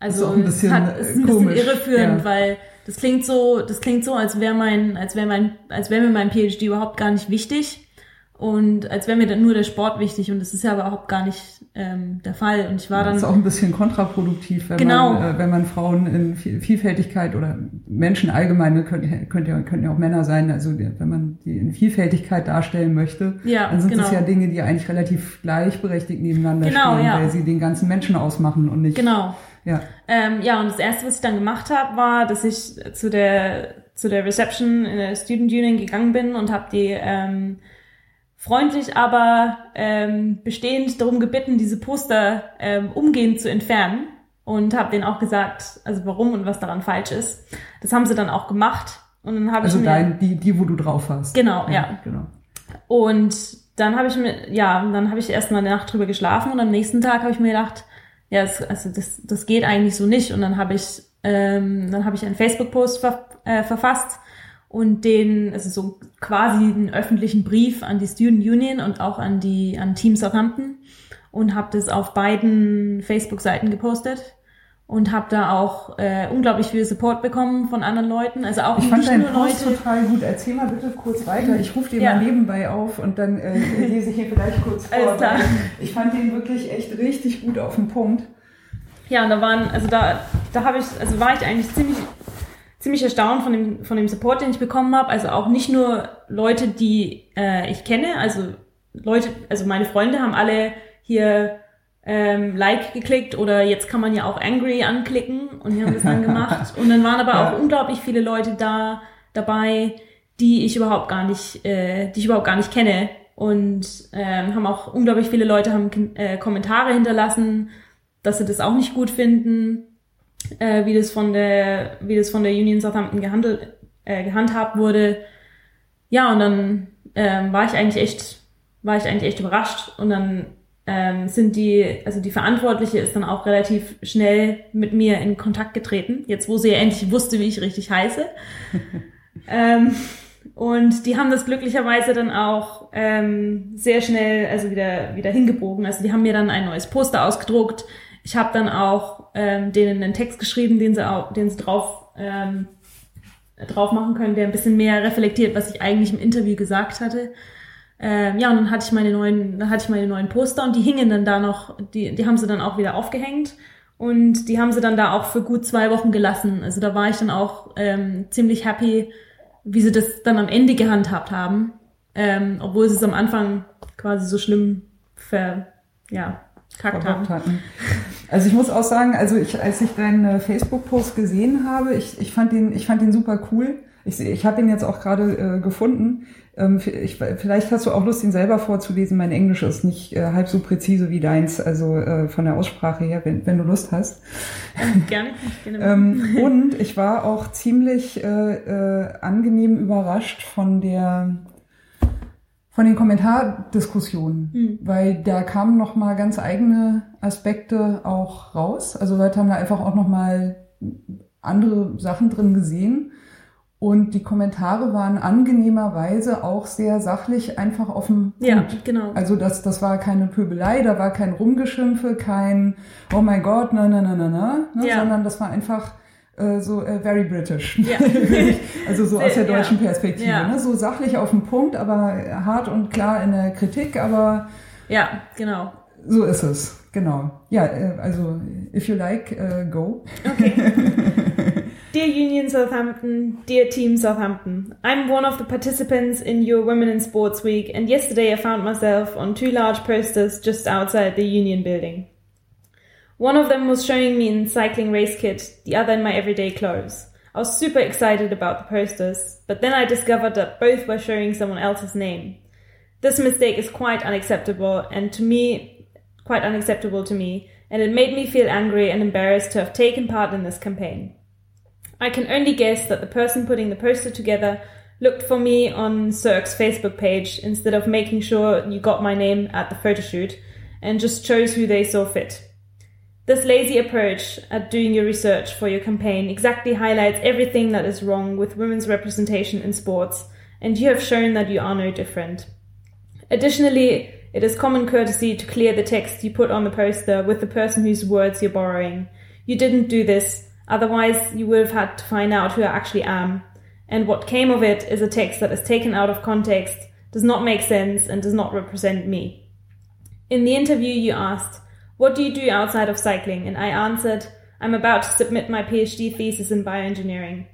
also ist ein bisschen es hat, ist ein komisch. bisschen irreführend, ja. weil Das klingt so, das klingt so, als wäre mein, als wäre mein, als wäre mir mein PhD überhaupt gar nicht wichtig und als wäre mir dann nur der Sport wichtig, und das ist ja aber überhaupt gar nicht ähm, der Fall. Und ich war dann. Das ist auch ein bisschen kontraproduktiv, wenn genau. man, äh, wenn man Frauen in Vielfältigkeit oder Menschen allgemein, können, können, ja, können ja auch Männer sein, also wenn man die in Vielfältigkeit darstellen möchte, ja, dann sind genau. das ja Dinge, die eigentlich relativ gleichberechtigt nebeneinander genau, stehen, ja. weil sie den ganzen Menschen ausmachen und nicht. Genau. Ja. Ähm, ja, und das erste, was ich dann gemacht habe, war, dass ich zu der zu der Reception in der Student Union gegangen bin und habe die ähm, freundlich, aber ähm, bestehend darum gebeten, diese Poster ähm, umgehend zu entfernen, und habe denen auch gesagt, also warum und was daran falsch ist. Das haben sie dann auch gemacht, und dann habe also ich mir dein, die die wo du drauf hast. Genau, ja. ja. Genau. Und dann habe ich mir ja, dann habe ich erstmal eine Nacht drüber geschlafen, und am nächsten Tag habe ich mir gedacht, ja, das, also das, das geht eigentlich so nicht. Und dann habe ich, ähm, dann habe ich einen Facebook-Post ver, äh, verfasst und den, also so quasi einen öffentlichen Brief an die Student Union und auch an die, an Team Southampton, und habe das auf beiden Facebook-Seiten gepostet und habe da auch äh, unglaublich viel Support bekommen von anderen Leuten. Also auch ich fand deinen Post total gut. Erzähl mal bitte kurz weiter. Ich rufe den ja. mal nebenbei auf und dann äh, lese ich hier vielleicht kurz vor. Alles klar. Ich fand den wirklich echt richtig gut auf den Punkt. Ja, und da waren, also da, da habe ich, also war ich eigentlich ziemlich, ziemlich erstaunt von dem, von dem Support, den ich bekommen habe. Also auch nicht nur Leute, die äh, ich kenne, also Leute, also meine Freunde haben alle hier Ähm, like geklickt, oder jetzt kann man ja auch Angry anklicken, und wir haben das dann gemacht. Und dann waren aber ja. auch unglaublich viele Leute da dabei, die ich überhaupt gar nicht, äh, die ich überhaupt gar nicht kenne, und ähm, haben auch unglaublich viele Leute haben äh, Kommentare hinterlassen, dass sie das auch nicht gut finden, äh, wie das von der, wie das von der Union Southampton gehandelt, äh, gehandhabt wurde. Ja, und dann ähm, war ich eigentlich echt, war ich eigentlich echt überrascht, und dann Ähm, sind die, also die Verantwortliche ist dann auch relativ schnell mit mir in Kontakt getreten, jetzt wo sie ja endlich wusste, wie ich richtig heiße. ähm, und die haben das glücklicherweise dann auch ähm, sehr schnell also wieder wieder hingebogen. Also die haben mir dann ein neues Poster ausgedruckt. Ich habe dann auch ähm, denen einen Text geschrieben, den sie auch, den sie drauf ähm, drauf machen können, der ein bisschen mehr reflektiert, was ich eigentlich im Interview gesagt hatte. Ähm, ja, und dann hatte ich meine neuen, dann hatte ich meine neuen Poster, und die hingen dann da noch, die, die haben sie dann auch wieder aufgehängt, und die haben sie dann da auch für gut zwei Wochen gelassen. Also da war ich dann auch ähm, ziemlich happy, wie sie das dann am Ende gehandhabt haben, ähm, obwohl sie es am Anfang quasi so schlimm ver, ja, kackt haben. Hatten. Also ich muss auch sagen, also ich, als ich deinen Facebook-Post gesehen habe, ich, ich fand den, ich fand den super cool. Ich, ich habe ihn jetzt auch gerade äh, gefunden. Ähm, ich, vielleicht hast du auch Lust, ihn selber vorzulesen. Mein Englisch ist nicht äh, halb so präzise wie deins, also äh, von der Aussprache her, wenn, wenn du Lust hast. Ähm, gerne. gerne. ähm, und ich war auch ziemlich äh, äh, angenehm überrascht von der von den Kommentardiskussionen, mhm. weil da kamen noch mal ganz eigene Aspekte auch raus. Also Leute haben da einfach auch noch mal andere Sachen drin gesehen. Und die Kommentare waren angenehmerweise auch sehr sachlich, einfach auf dem Punkt. Ja, genau. Also das, das war keine Pöbelei, da war kein Rumgeschimpfe, kein oh mein Gott, na, na, na, na, na, ne, ja. sondern das war einfach äh, so äh, very British. Ja. Also so aus der deutschen ja. Perspektive. Ja. Ne? So sachlich auf dem Punkt, aber hart und klar in der Kritik, aber... Ja, genau. So ist es, genau. Ja, äh, also if you like, uh, go. Okay. Dear Union Southampton, dear Team Southampton, I'm one of the participants in your Women in Sports Week, and yesterday I found myself on two large posters just outside the Union building. One of them was showing me in cycling race kit, the other in my everyday clothes. I was super excited about the posters, but then I discovered that both were showing someone else's name. This mistake is quite unacceptable, and to me, quite unacceptable to me, and it made me feel angry and embarrassed to have taken part in this campaign. I can only guess that the person putting the poster together looked for me on Zirk's Facebook page instead of making sure you got my name at the photo shoot and just chose who they saw fit. This lazy approach at doing your research for your campaign exactly highlights everything that is wrong with women's representation in sports, and you have shown that you are no different. Additionally, it is common courtesy to clear the text you put on the poster with the person whose words you're borrowing. You didn't do this. Otherwise, you would have had to find out who I actually am. And what came of it is a text that is taken out of context, does not make sense, and does not represent me. In the interview, you asked, "What do you do outside of cycling?" And I answered, "I'm about to submit my PhD thesis in bioengineering."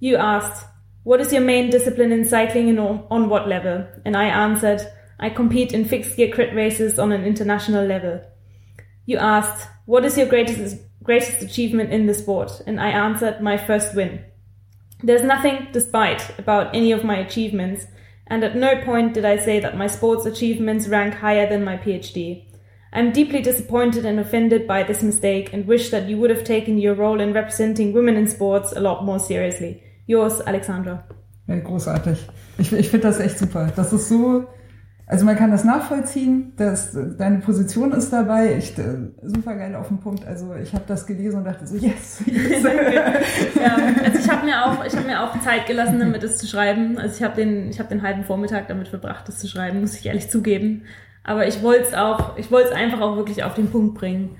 You asked, "What is your main discipline in cycling and on what level?" And I answered, "I compete in fixed gear crit races on an international level." You asked, "What is your greatest greatest achievement in the sport?" And I answered, "My first win." There's nothing despite about any of my achievements, and at no point did I say that my sports achievements rank higher than my PhD. I'm deeply disappointed and offended by this mistake and wish that you would have taken your role in representing women in sports a lot more seriously. Yours, Alexandra. Ja, großartig. Ich, ich finde das echt super. Das ist so... Also man kann das nachvollziehen, dass deine Position ist dabei, echt super geil auf den Punkt. Also ich habe das gelesen und dachte so, yes, yes. Ja, also ich habe mir auch, ich habe mir auch Zeit gelassen, damit es zu schreiben. Also ich habe den, ich habe den halben Vormittag damit verbracht, das zu schreiben, muss ich ehrlich zugeben. Aber ich wollte es auch, ich wollte es einfach auch wirklich auf den Punkt bringen.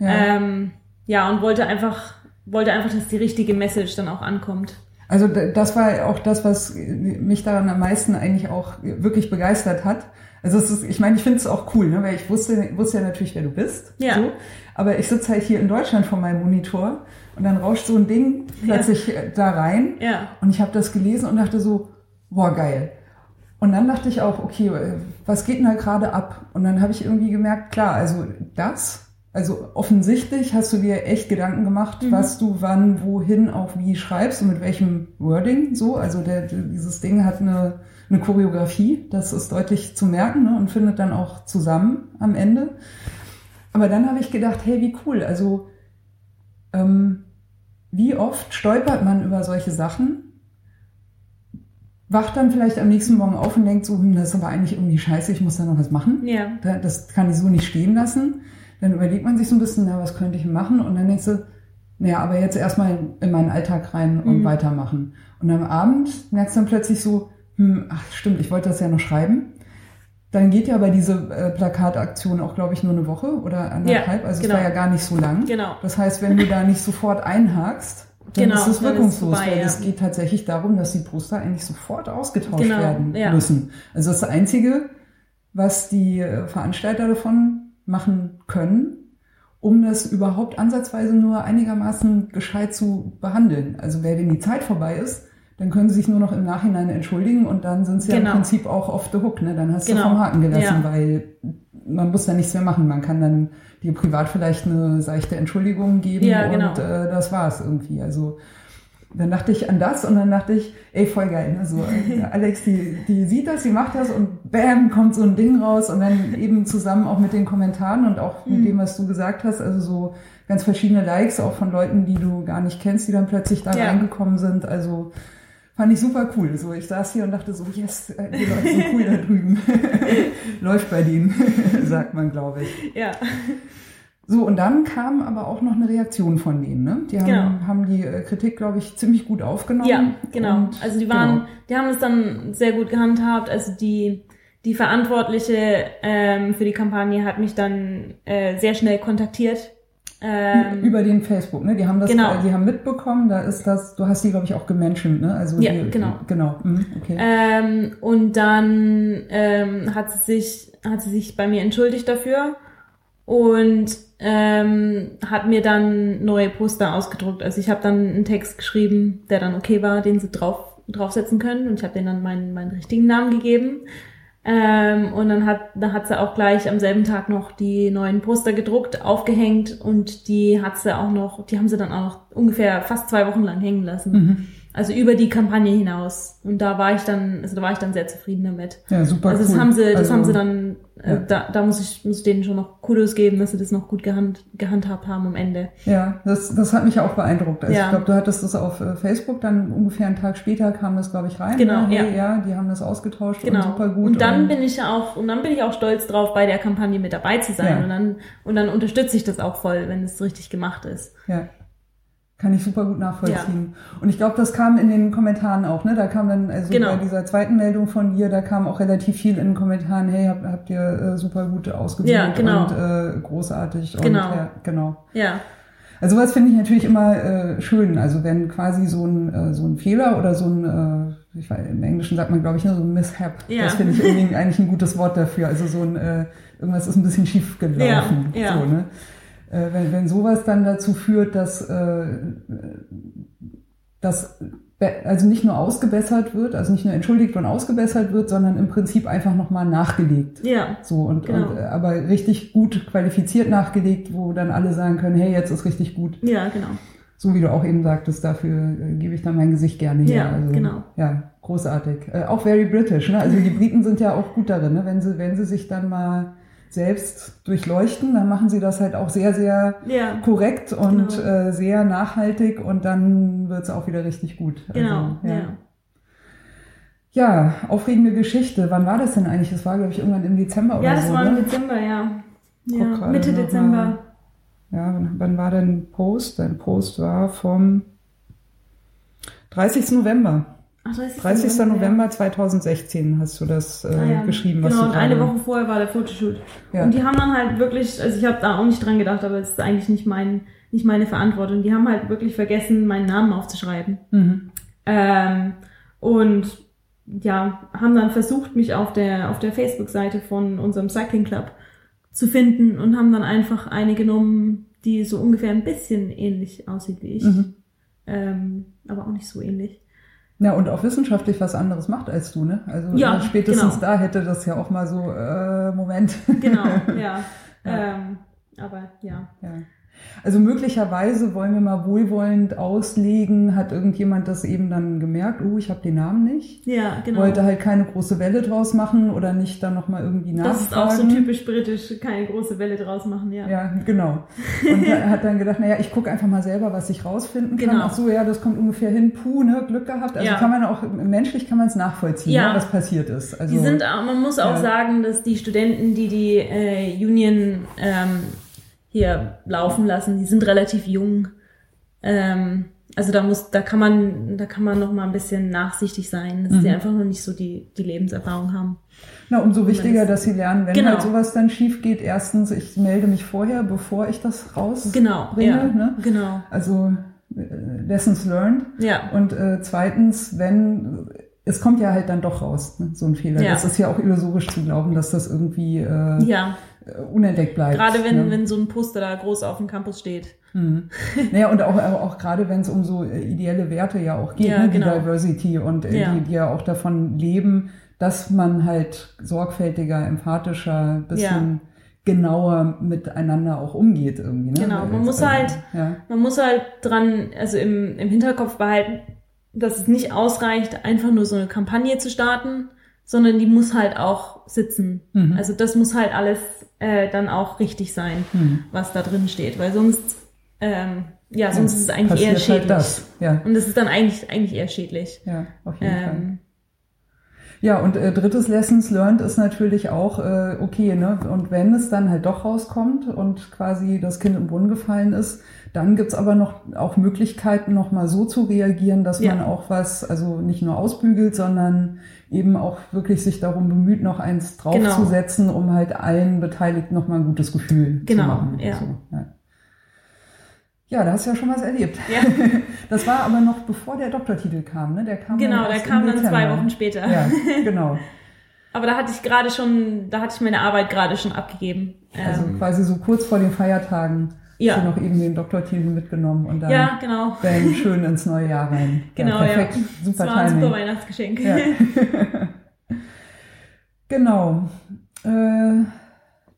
Ja, ähm, ja und wollte einfach, wollte einfach, dass die richtige Message dann auch ankommt. Also das war auch das, was mich daran am meisten eigentlich auch wirklich begeistert hat. Also es ist, ich meine, ich finde es auch cool, ne? Weil ich wusste, wusste ja natürlich, wer du bist. Ja. So. Aber ich sitze halt hier in Deutschland vor meinem Monitor und dann rauscht so ein Ding plötzlich ja. da rein. Ja. Und ich habe das gelesen und dachte so, boah, geil. Und dann dachte ich auch, okay, was geht denn da gerade ab? Und dann habe ich irgendwie gemerkt, klar, also das... Also offensichtlich hast du dir echt Gedanken gemacht, mhm. was du wann, wohin, auch wie schreibst und mit welchem Wording so. Also der, dieses Ding hat eine, eine Choreografie, das ist deutlich zu merken, ne, und findet dann auch zusammen am Ende. Aber dann habe ich gedacht, hey, wie cool. Also ähm, wie oft stolpert man über solche Sachen, wacht dann vielleicht am nächsten Morgen auf und denkt so, hm, das ist aber eigentlich irgendwie scheiße, ich muss da noch was machen. Ja. Das kann ich so nicht stehen lassen. Dann überlegt man sich so ein bisschen, na, was könnte ich machen? Und dann denkst du, naja, aber jetzt erstmal in meinen Alltag rein und mhm. weitermachen. Und am Abend merkst du dann plötzlich so, hm, ach stimmt, ich wollte das ja noch schreiben. Dann geht ja aber diese äh, Plakataktion auch, glaube ich, nur eine Woche oder anderthalb. Ja, also genau. Es war ja gar nicht so lang. Genau. Das heißt, wenn du da nicht sofort einhakst, dann genau, ist es wirkungslos, vorbei, weil es ja. geht tatsächlich darum, dass die Poster eigentlich sofort ausgetauscht genau, werden ja. müssen. Also das ist das Einzige, was die Veranstalter davon machen können, um das überhaupt ansatzweise nur einigermaßen gescheit zu behandeln. Also wer denn die Zeit vorbei ist, dann können sie sich nur noch im Nachhinein entschuldigen und dann sind sie genau. ja im Prinzip auch off the hook. Ne? Dann hast genau. du vom Haken gelassen, ja. weil man muss da nichts mehr machen. Man kann dann dir privat vielleicht eine seichte Entschuldigung geben ja, genau. und äh, das war's irgendwie. Also dann dachte ich an das und dann dachte ich, ey, voll geil. Ne? So, Alex, die, die sieht das, die macht das und bam, kommt so ein Ding raus. Und dann eben zusammen auch mit den Kommentaren und auch mit mhm. dem, was du gesagt hast, also so ganz verschiedene Likes auch von Leuten, die du gar nicht kennst, die dann plötzlich da ja. reingekommen sind. Also fand ich super cool. So, ich saß hier und dachte so, yes, die Leute sind cool da drüben. Läuft bei denen, sagt man, glaube ich. Ja. So, und dann kam aber auch noch eine Reaktion von denen, ne? Die haben, genau. haben die Kritik, glaube ich, ziemlich gut aufgenommen. Ja, genau. Und, also die waren, genau. die haben es dann sehr gut gehandhabt. Also die, die Verantwortliche ähm, für die Kampagne hat mich dann äh, sehr schnell kontaktiert. Ähm, Über den Facebook, ne? Die haben das, genau. die haben mitbekommen, da ist das, du hast die, glaube ich, auch gementioned, ne? Also ja, die, genau. genau. Mhm, okay. Ähm, und dann ähm, hat sie sich, hat sie sich bei mir entschuldigt dafür. Und ähm, hat mir dann neue Poster ausgedruckt. Also ich habe dann einen Text geschrieben, der dann okay war, den sie drauf draufsetzen können. Und ich habe denen dann meinen meinen richtigen Namen gegeben. Ähm, und dann hat da hat sie auch gleich am selben Tag noch die neuen Poster gedruckt, aufgehängt. Und die hat sie auch noch, die haben sie dann auch noch ungefähr fast zwei Wochen lang hängen lassen. Mhm. Also über die Kampagne hinaus. Und da war ich dann, also da war ich dann sehr zufrieden damit. Ja, super. Also das cool. haben sie, das also, haben sie dann, ja. äh, da, da muss ich, muss ich denen schon noch Kudos geben, dass sie das noch gut gehand, gehandhabt haben am Ende. Ja, das, das hat mich auch beeindruckt. Also ja. ich glaube, du hattest das auf Facebook, dann ungefähr einen Tag später kam das, glaube ich, rein. Genau, ja. ja. Die haben das ausgetauscht genau. und super gut. Und dann und bin ich ja auch, und dann bin ich auch stolz drauf, bei der Kampagne mit dabei zu sein. Ja. Und dann, und dann unterstütze ich das auch voll, wenn es richtig gemacht ist. Ja. Kann ich super gut nachvollziehen. Ja. Und ich glaube, das kam in den Kommentaren auch, ne? Da kam dann, also genau. bei dieser zweiten Meldung von dir, da kam auch relativ viel in den Kommentaren, hey, habt, habt ihr äh, super gut ausgewählt ja, genau. und äh, großartig. Genau. Und, ja, genau. Ja. Also was finde ich natürlich immer äh, schön, also wenn quasi so ein äh, so ein Fehler oder so ein, äh, ich weiß, im Englischen sagt man, glaube ich, ne, so ein Mishap, ja. das finde ich irgendwie eigentlich ein gutes Wort dafür, also so ein, äh, irgendwas ist ein bisschen schief gelaufen. Ja, ja. So, ne? Wenn, wenn sowas dann dazu führt, dass das also nicht nur ausgebessert wird, also nicht nur entschuldigt und ausgebessert wird, sondern im Prinzip einfach nochmal nachgelegt. Ja. So und, genau. und aber richtig gut qualifiziert nachgelegt, wo dann alle sagen können, hey, jetzt ist richtig gut. Ja, genau. So wie du auch eben sagtest, dafür gebe ich dann mein Gesicht gerne her. Ja, also, genau. Ja, großartig. Äh, auch very British, ne? Also die Briten sind ja auch gut darin, ne? Wenn sie, wenn sie sich dann mal selbst durchleuchten, dann machen sie das halt auch sehr, sehr ja, korrekt und genau. äh, sehr nachhaltig und dann wird's auch wieder richtig gut. Genau, also, ja. ja. Ja, aufregende Geschichte. Wann war das denn eigentlich? Das war, glaube ich, irgendwann im Dezember ja, oder so. Ja, das war im ne? Dezember, ja. ja gerade, Mitte Dezember. Mal. Ja, wann, wann war dein Post? Dein Post war vom dreißigsten November. Ach, dreißigsten November zwanzig sechzehn hast du das äh, ah, ja. geschrieben. Genau, was du und eine Woche vorher war der Fotoshoot. Ja. Und die haben dann halt wirklich, also ich habe da auch nicht dran gedacht, aber es ist eigentlich nicht, mein, nicht meine Verantwortung. Die haben halt wirklich vergessen, meinen Namen aufzuschreiben. Mhm. Ähm, und ja, haben dann versucht, mich auf der, auf der Facebook-Seite von unserem Cycling Club zu finden und haben dann einfach eine genommen, die so ungefähr ein bisschen ähnlich aussieht wie ich. Mhm. Ähm, aber auch nicht so ähnlich. Ja, und auch wissenschaftlich was anderes macht als du, ne? Also ja, spätestens genau. da hätte das ja auch mal so, äh, Moment. Genau, ja. ja. Ähm, aber ja. ja. Also möglicherweise wollen wir mal wohlwollend auslegen, hat irgendjemand das eben dann gemerkt, oh, ich habe den Namen nicht. Ja, genau. Wollte halt keine große Welle draus machen oder nicht dann nochmal irgendwie nachfragen. Das ist auch so typisch britisch, keine große Welle draus machen, ja. Ja, genau. Und hat dann gedacht, naja, ich gucke einfach mal selber, was ich rausfinden kann. Genau. Ach so, ja, das kommt ungefähr hin, puh, ne, Glück gehabt. Also ja. kann man auch, menschlich kann man es nachvollziehen, ja. was passiert ist. Also, die sind, man muss auch ja. sagen, dass die Studenten, die die äh, Union... Ähm, hier laufen lassen, die sind relativ jung. Ähm, also da muss, da kann man, da kann man noch mal ein bisschen nachsichtig sein, dass mhm. sie einfach noch nicht so die, die Lebenserfahrung haben. Na, umso wichtiger, das, dass sie lernen, wenn genau. halt sowas dann schief geht. Erstens, ich melde mich vorher, bevor ich das rausbringe. Genau, ja, ne? genau. Also Lessons learned. Ja. Und äh, zweitens, wenn es kommt ja halt dann doch raus, ne? So ein Fehler. Ja. Das ist ja auch illusorisch zu glauben, dass das irgendwie äh, ja. unentdeckt bleibt. Gerade wenn, ne? wenn so ein Poster da groß auf dem Campus steht. Mhm. Naja, und auch, auch gerade wenn es um so ideelle Werte ja auch geht, ja, ne? genau. die Diversity und ja. die, die ja auch davon leben, dass man halt sorgfältiger, empathischer, bisschen ja. genauer miteinander auch umgeht irgendwie. Ne? Genau, man muss, halt, ja. man muss halt dran, also im, im Hinterkopf behalten, dass es nicht ausreicht, einfach nur so eine Kampagne zu starten, sondern die muss halt auch sitzen. Mhm. Also das muss halt alles äh, dann auch richtig sein, mhm. was da drin steht, weil sonst ähm, ja, sonst ja, ist es eigentlich eher schädlich. Halt das. Ja. Und das ist dann eigentlich eigentlich eher schädlich. Ja, auf jeden ähm, Fall. Ja, und äh, drittes Lessons Learned ist natürlich auch, äh, okay, ne, und wenn es dann halt doch rauskommt und quasi das Kind im Brunnen gefallen ist, dann gibt's aber noch auch Möglichkeiten, nochmal so zu reagieren, dass ja. man auch was, also nicht nur ausbügelt, sondern eben auch wirklich sich darum bemüht, noch eins draufzusetzen, genau. um halt allen Beteiligten nochmal ein gutes Gefühl genau. zu machen. Genau, ja. So, ja. Ja, da hast du ja schon was erlebt. Ja. Das war aber noch bevor der Doktortitel kam, ne? Der kam genau, der kam dann zwei Wochen später. Ja, genau. Aber da hatte ich gerade schon, da hatte ich meine Arbeit gerade schon abgegeben. Also ähm. quasi so kurz vor den Feiertagen ja. hast du noch eben den Doktortitel mitgenommen und dann ja, genau. dann schön ins neue Jahr rein. Genau, ja. Perfekt, ja. Super Timing. Das war ein super Weihnachtsgeschenk. Ja. Genau. Äh,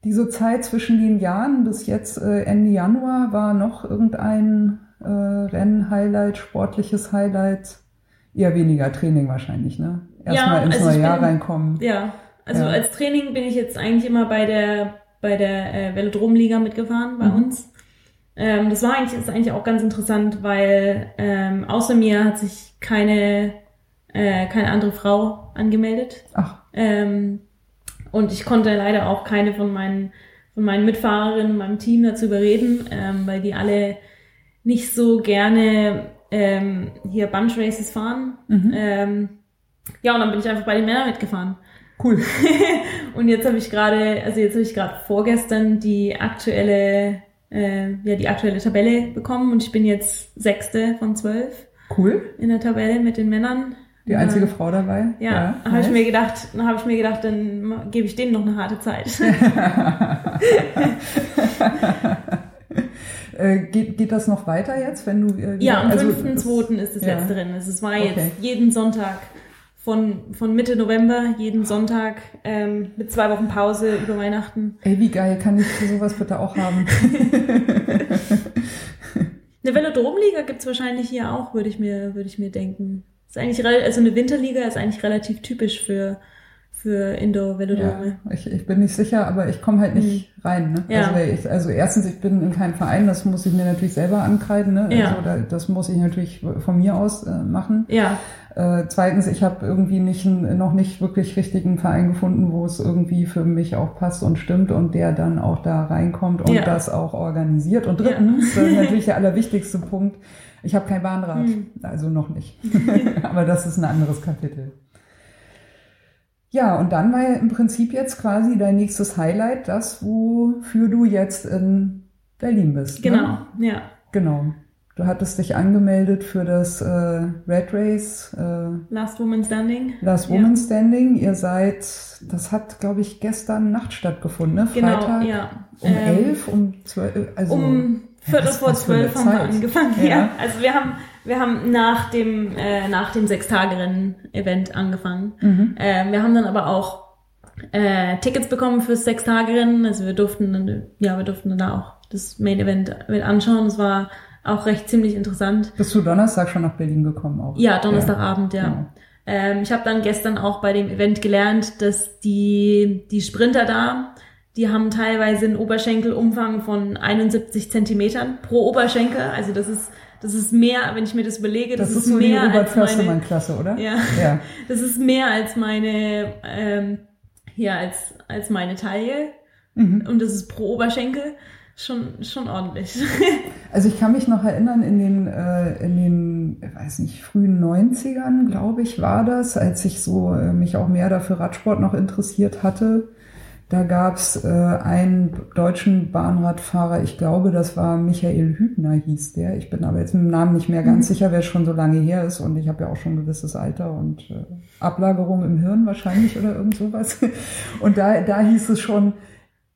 Diese Zeit zwischen den Jahren bis jetzt äh, Ende Januar war noch irgendein äh, Rennen-Highlight, sportliches Highlight? Eher weniger Training wahrscheinlich, ne? Erstmal ja, ins also neue Jahr bin, reinkommen. Ja, also ja. als Training bin ich jetzt eigentlich immer bei der bei der äh, Velodromliga mitgefahren bei mhm. uns. Ähm, das war eigentlich ist eigentlich auch ganz interessant, weil ähm, außer mir hat sich keine äh, keine andere Frau angemeldet. Ach. Ähm, Und ich konnte leider auch keine von meinen von meinen Mitfahrerinnen, meinem Team dazu überreden, ähm, weil die alle nicht so gerne ähm, hier Bunch Races fahren. Mhm. Ähm, ja, und dann bin ich einfach bei den Männern mitgefahren. Cool. Und jetzt habe ich gerade, also jetzt habe ich gerade vorgestern die aktuelle, äh, ja die aktuelle Tabelle bekommen und ich bin jetzt Sechste von zwölf. Cool. In der Tabelle mit den Männern. Die einzige ja. Frau dabei? Ja, ja habe nice. ich mir gedacht, habe ich mir gedacht, dann gebe ich denen noch eine harte Zeit. äh, geht, geht das noch weiter jetzt, wenn du? Äh, ja, am also, fünften zweiten ist das ja. letzte Rennen. Es war okay. jetzt jeden Sonntag von von Mitte November jeden Sonntag ähm, mit zwei Wochen Pause über Weihnachten. Ey, wie geil, kann ich sowas bitte auch haben? Eine Velodromliga gibt's wahrscheinlich hier auch, würde ich mir würde ich mir denken. Ist eigentlich, also eine Winterliga ist eigentlich relativ typisch für, für Indoor-Velodrome. Ja, ich, ich bin nicht sicher, aber ich komme halt nicht mhm. rein. Ne? Ja. Also, ich, also erstens, ich bin in keinem Verein, das muss ich mir natürlich selber ankreiden. Ne? Ja. Also da, das muss ich natürlich von mir aus äh, machen. Ja. Äh, zweitens, ich habe irgendwie nicht noch nicht wirklich richtigen Verein gefunden, wo es irgendwie für mich auch passt und stimmt und der dann auch da reinkommt und ja. das auch organisiert. Und drittens, ja. das ist natürlich der allerwichtigste Punkt, ich habe kein Bahnrad, hm. also noch nicht. Aber das ist ein anderes Kapitel. Ja, und dann war ja im Prinzip jetzt quasi dein nächstes Highlight, das, wofür du jetzt in Berlin bist. Genau, ne? ja. Genau. Du hattest dich angemeldet für das äh, Red Race. Äh, Last Woman Standing. Last Woman ja. Standing. Ihr seid, das hat, glaube ich, gestern Nacht stattgefunden, ne? Genau, Freitag ja. um ähm, elf, um zwölf, also... Um Viertel vor zwölf haben wir angefangen, ja. ja. Also wir haben, wir haben nach dem, äh, nach dem Sechstagerennen-Event angefangen. Mhm. Ähm, wir haben dann aber auch, äh, Tickets bekommen fürs Sechstagerennen. Also wir durften dann, ja, wir durften dann auch das Main-Event mit anschauen. Das war auch recht ziemlich interessant. Bist du Donnerstag schon nach Berlin gekommen auch? Ja, Donnerstagabend, ja. ja. ja. Ähm, ich habe dann gestern auch bei dem Event gelernt, dass die, die Sprinter da, die haben teilweise einen Oberschenkelumfang von einundsiebzig Zentimetern pro Oberschenkel. Also das ist das ist mehr, wenn ich mir das überlege, das, das ist, ist so mehr als meine Klasse, oder? Ja, ja. Das ist mehr als meine ähm, ja als als meine Taille mhm. und das ist pro Oberschenkel schon schon ordentlich. Also ich kann mich noch erinnern in den äh, in den ich weiß nicht frühen neunzigern, glaube ich, war das, als ich so äh, mich auch mehr dafür Radsport noch interessiert hatte. Da gab's äh, einen deutschen Bahnradfahrer, ich glaube, das war Michael Hübner hieß der. Ich bin aber jetzt mit dem Namen nicht mehr ganz mhm. sicher, wer schon so lange her ist. Und ich habe ja auch schon ein gewisses Alter und äh, Ablagerung im Hirn wahrscheinlich oder irgend sowas. Und da, da hieß es schon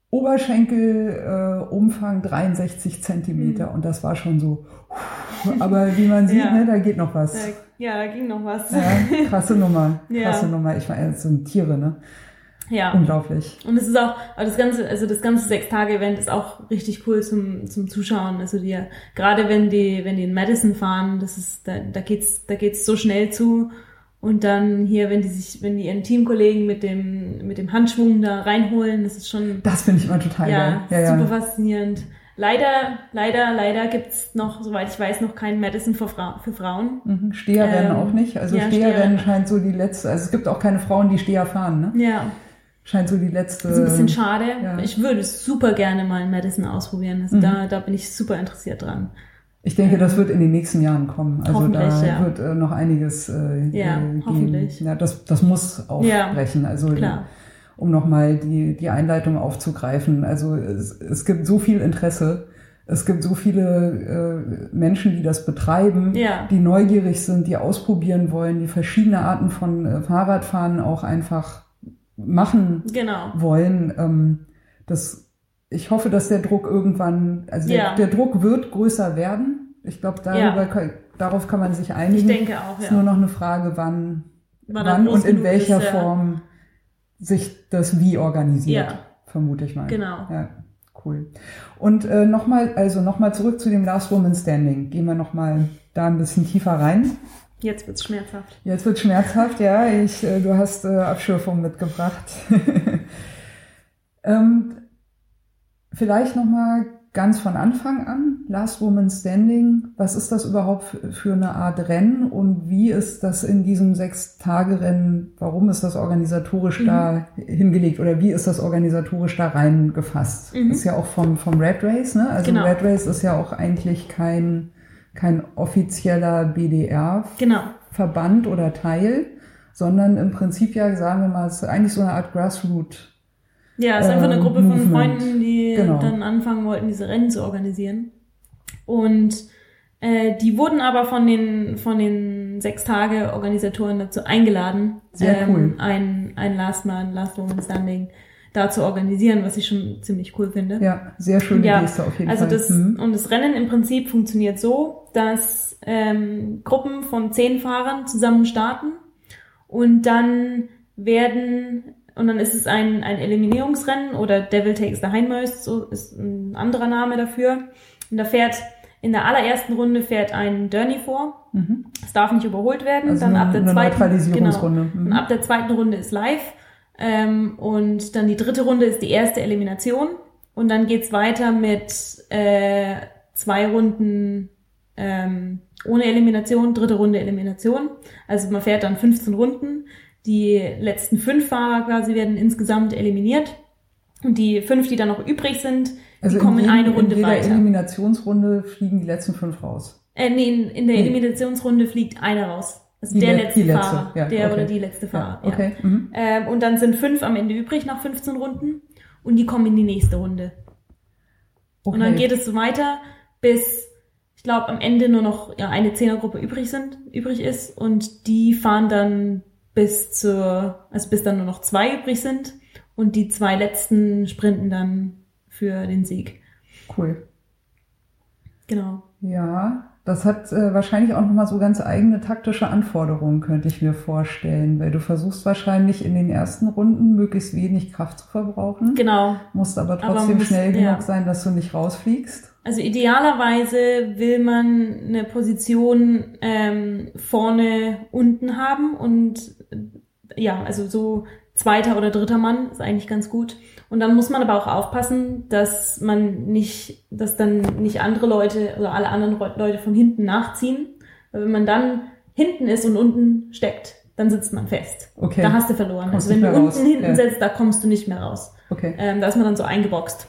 Oberschenkel, äh, Umfang dreiundsechzig Zentimeter. Mhm. Und das war schon so, pff, aber wie man sieht, ja. ne, da geht noch was. Ja, da ging noch was. Ja, krasse Nummer, krasse ja. Nummer. Ich war ja so ein Tiere, ne? Ja. Unglaublich. Und es ist auch, aber das ganze, also das ganze Sechs-Tage-Event ist auch richtig cool zum, zum Zuschauen. Also die, gerade wenn die, wenn die in Madison fahren, das ist, da, da geht's, da geht's so schnell zu. Und dann hier, wenn die sich, wenn die ihren Teamkollegen mit dem, mit dem Handschwung da reinholen, das ist schon. Das finde ich immer total ja, geil. Ja, super ja. faszinierend. Leider, leider, leider gibt's noch, soweit ich weiß, noch kein Madison für, Fra- für Frauen. Mhm, Steherrennen ähm, auch nicht. Also ja, Steherrennen scheint so die letzte, also es gibt auch keine Frauen, die Steher fahren, ne? Ja. Scheint so die letzte. Das ist ein bisschen schade. Ja. Ich würde super gerne mal in Madison ausprobieren. Also mhm. da, da bin ich super interessiert dran. Ich denke, das wird in den nächsten Jahren kommen. Also da ja. wird äh, noch einiges äh, ja, gehen. Hoffentlich. Ja, das, das muss aufbrechen. Ja, also klar. um nochmal die, die Einleitung aufzugreifen. Also es, es gibt so viel Interesse, es gibt so viele äh, Menschen, die das betreiben, ja. die neugierig sind, die ausprobieren wollen, die verschiedene Arten von äh, Fahrradfahren auch einfach machen genau. wollen. Ähm, das, ich hoffe, dass der Druck irgendwann, also ja. der, der Druck wird größer werden. Ich glaube, darüber, ja. darauf kann man sich einigen. Ich denke auch, ja. Es ist nur noch eine Frage, wann, wann, wann und in welcher ist, Form... Ja. sich das wie organisiert, ja. vermute ich mal. Genau. Ja, cool. Und äh, nochmal, also nochmal zurück zu dem Last Woman Standing. Gehen wir nochmal da ein bisschen tiefer rein. Jetzt wird's schmerzhaft. Jetzt wird's schmerzhaft, ja. Ich, äh, du hast äh, Abschürfung mitgebracht. ähm, vielleicht nochmal ganz von Anfang an, Last Woman Standing. Was ist das überhaupt für eine Art Rennen und wie ist das in diesem Sechs-Tage-Rennen, warum ist das organisatorisch mhm. da hingelegt oder wie ist das organisatorisch da reingefasst? Mhm. Ist ja auch vom, vom Red Race, ne? Also genau. Red Race ist ja auch eigentlich kein, kein offizieller B D R-Verband genau. oder Teil, sondern im Prinzip ja, sagen wir mal, es ist eigentlich so eine Art Grassroot. Ja, es ist einfach eine Gruppe ähm, von Freunden, die genau. dann anfangen wollten, diese Rennen zu organisieren. Und äh, die wurden aber von den von den Sechs-Tage-Organisatoren dazu eingeladen, Sehr ähm, cool. ein, ein Last Man, Last Woman Standing da zu organisieren, was ich schon ziemlich cool finde. Ja, sehr schöne ja, Geste auf jeden also Fall. Das, mhm. Und das Rennen im Prinzip funktioniert so, dass ähm, Gruppen von zehn Fahrern zusammen starten und dann werden... Und dann ist es ein, ein Eliminierungsrennen oder Devil Takes the Hindmost, so ist ein anderer Name dafür. Und da fährt, in der allerersten Runde fährt ein Derny vor. Mhm. Es darf nicht überholt werden. Also dann eine, ab der eine zweiten, genau, mhm. Und ab der zweiten Runde ist live. Ähm, und dann die dritte Runde ist die erste Elimination. Und dann geht's weiter mit äh, zwei Runden ähm, ohne Elimination, dritte Runde Elimination. Also man fährt dann fünfzehn Runden. Die letzten fünf Fahrer quasi werden insgesamt eliminiert. Und die fünf, die dann noch übrig sind, also die kommen in, jedem, in eine Runde in weiter. In der Eliminationsrunde fliegen die letzten fünf raus? Äh, nee, in, in der nee. Eliminationsrunde fliegt einer raus. Also die der le- letzte, letzte Fahrer. Ja, der okay. oder die letzte Fahrer. Ja, okay. ja. Mhm. Ähm, und dann sind fünf am Ende übrig nach fünfzehn Runden. Und die kommen in die nächste Runde. Okay. Und dann geht es so weiter, bis... Ich glaube, am Ende nur noch ja, eine Zehnergruppe übrig sind, übrig ist und die fahren dann bis zur, also bis dann nur noch zwei übrig sind und die zwei letzten sprinten dann für den Sieg. Cool. Genau. Ja, das hat äh, wahrscheinlich auch nochmal so ganz eigene taktische Anforderungen, könnte ich mir vorstellen, weil du versuchst wahrscheinlich in den ersten Runden möglichst wenig Kraft zu verbrauchen. Genau. Musst aber trotzdem aber muss, schnell genug ja. sein, dass du nicht rausfliegst. Also idealerweise will man eine Position ähm, vorne unten haben und ja, also so zweiter oder dritter Mann ist eigentlich ganz gut. Und dann muss man aber auch aufpassen, dass man nicht, dass dann nicht andere Leute oder alle anderen Leute von hinten nachziehen. Weil wenn man dann hinten ist und unten steckt, dann sitzt man fest. Okay. Da hast du verloren. Kommst also wenn du unten raus. hinten ja. sitzt, da kommst du nicht mehr raus. Okay. Ähm, da ist man dann so eingeboxt.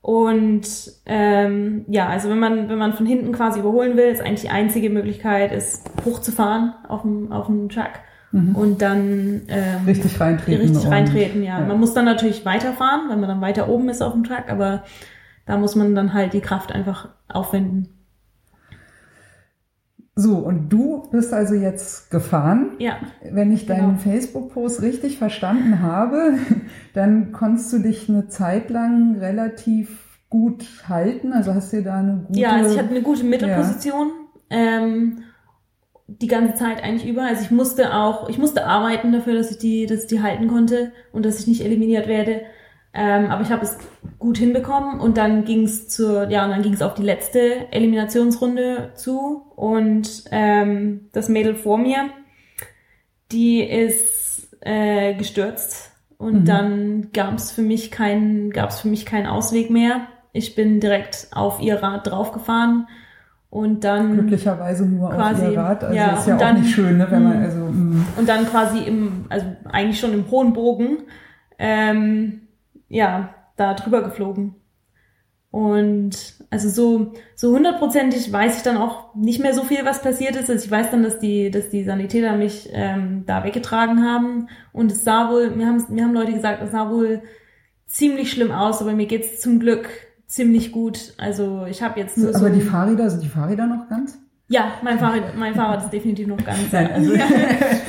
Und ähm, ja, also wenn man wenn man von hinten quasi überholen will, ist eigentlich die einzige Möglichkeit, ist hochzufahren auf dem auf dem Truck mhm. und dann ähm, richtig reintreten. Richtig reintreten, ja. ja. Man muss dann natürlich weiterfahren, wenn man dann weiter oben ist auf dem Truck, aber da muss man dann halt die Kraft einfach aufwenden. So, und du bist also jetzt gefahren. Ja. Wenn ich deinen genau. Facebook-Post richtig verstanden habe, dann konntest du dich eine Zeit lang relativ gut halten. Also hast du da eine gute... Ja, also ich hatte eine gute Mittelposition. Ja. Ähm, die ganze Zeit eigentlich über. Also ich musste auch, ich musste arbeiten dafür, dass ich die, dass ich die halten konnte und dass ich nicht eliminiert werde. Ähm, aber ich habe es gut hinbekommen und dann ging's zur, ja, und dann ging's auf die letzte Eliminationsrunde zu und ähm, das Mädel vor mir, die ist äh, gestürzt und mhm. dann gab's für mich keinen, gab's für mich keinen Ausweg mehr Ich bin direkt auf ihr Rad draufgefahren und dann glücklicherweise nur quasi, auf ihr Rad. Also ja, ist ja auch dann, nicht schön, ne, wenn man also mh. und dann quasi im, also eigentlich schon im hohen Bogen, ähm, ja, da drüber geflogen. Und also so so hundertprozentig weiß ich dann auch nicht mehr so viel, was passiert ist. Also ich weiß dann, dass die dass die Sanitäter mich ähm, da weggetragen haben und es sah wohl, mir haben mir haben Leute gesagt, es sah wohl ziemlich schlimm aus, aber mir geht's zum Glück ziemlich gut. Also ich habe jetzt nur aber so... Aber die Fahrräder, sind die Fahrräder noch ganz? Ja, mein Fahrrad, mein Fahrrad ist definitiv noch ganz. Nein, also, ja.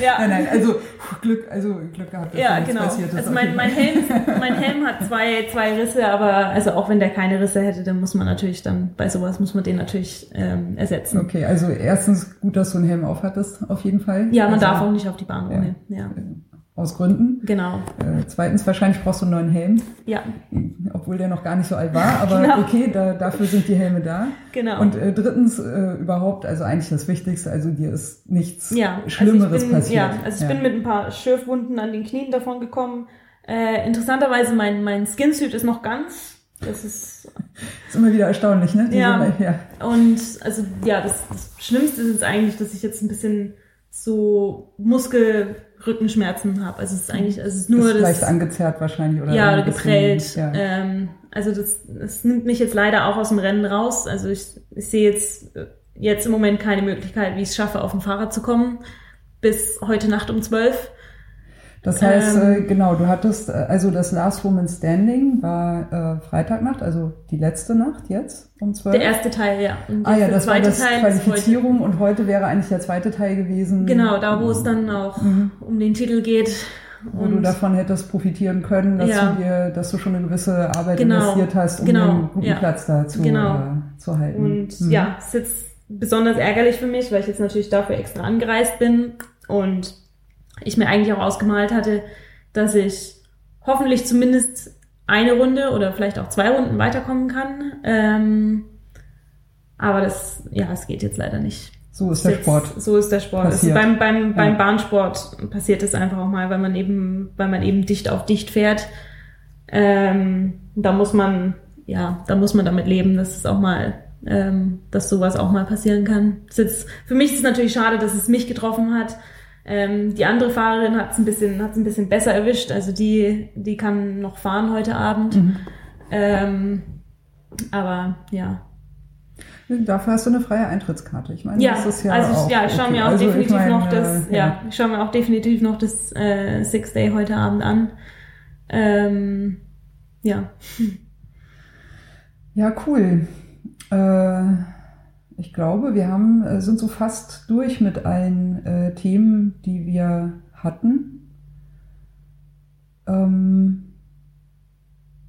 Ja. Nein, nein, also Glück, also Glück gehabt, dass ja, nichts genau. passiert ist. Also mein, mein, Helm, mein Helm hat zwei, zwei Risse, aber also auch wenn der keine Risse hätte, dann muss man natürlich dann, bei sowas muss man den natürlich ähm, ersetzen. Okay, also erstens gut, dass du einen Helm aufhattest, auf jeden Fall. Ja, man also, darf auch nicht auf die Bahn ohne. Ja. Ja. Aus Gründen. Genau. Äh, zweitens, wahrscheinlich brauchst du einen neuen Helm. Ja. Obwohl der noch gar nicht so alt war, aber genau. okay, da, dafür sind die Helme da. Genau. Und äh, drittens, äh, überhaupt, also eigentlich das Wichtigste, also dir ist nichts ja. Schlimmeres also bin, passiert. Ja, also ich ja. bin mit ein paar Schürfwunden an den Knien davon gekommen. Äh, interessanterweise, mein, mein Skinsuit ist noch ganz. Das ist, das ist immer wieder erstaunlich, ne? Die ja. Summe, ja. Und also, ja, das, das Schlimmste ist jetzt eigentlich, dass ich jetzt ein bisschen so Muskel... Rückenschmerzen habe. Also es ist eigentlich, also es ist nur ist das... Leicht angezerrt wahrscheinlich, oder? Ja, oder geprellt. Ja. Ähm, also das, das nimmt mich jetzt leider auch aus dem Rennen raus. Also ich, ich sehe jetzt, jetzt im Moment keine Möglichkeit, wie ich es schaffe, auf dem Fahrrad zu kommen, bis heute Nacht um zwölf. Das heißt, ähm, äh, genau, du hattest, also das Last Woman Standing war äh, Freitagnacht, also die letzte Nacht jetzt um zwölf. Der erste Teil, ja. Und ah ja, das war das Teil Qualifizierung heute. Und heute wäre eigentlich der zweite Teil gewesen. Genau, da wo mhm. es dann auch mhm. um den Titel geht. Wo und du davon hättest profitieren können, dass, ja. du, dir, dass du schon eine gewisse Arbeit genau. investiert hast, um genau. einen guten ja. Platz da zu, genau. äh, zu halten. Und mhm. ja, es ist jetzt besonders ärgerlich für mich, weil ich jetzt natürlich dafür extra angereist bin und ich mir eigentlich auch ausgemalt hatte, dass ich hoffentlich zumindest eine Runde oder vielleicht auch zwei Runden weiterkommen kann. Ähm, aber das, ja, es geht jetzt leider nicht. So ist der Sport. So ist der Sport. Also beim beim ja. beim Bahnsport passiert es einfach auch mal, weil man eben, weil man eben dicht auf dicht fährt. Ähm, da muss man, ja, da muss man damit leben, dass es auch mal, ähm, dass sowas auch mal passieren kann. Das ist, für mich ist es natürlich schade, dass es mich getroffen hat. Ähm, die andere Fahrerin hat es ein bisschen, hat's ein bisschen besser erwischt. Also die, die kann noch fahren heute Abend. Mhm. Ähm, aber ja. Dafür hast du eine freie Eintrittskarte. Ich meine, ja, das ist ja also auch. Ich, ja, ich schaue okay. mir auch also definitiv ich mein, noch das. Äh, ja. ja, ich schaue mir auch definitiv noch das äh, Six Day heute Abend an. Ähm, ja. Ja, cool. Äh, Ich glaube, wir haben, sind so fast durch mit allen äh, Themen, die wir hatten. Ähm,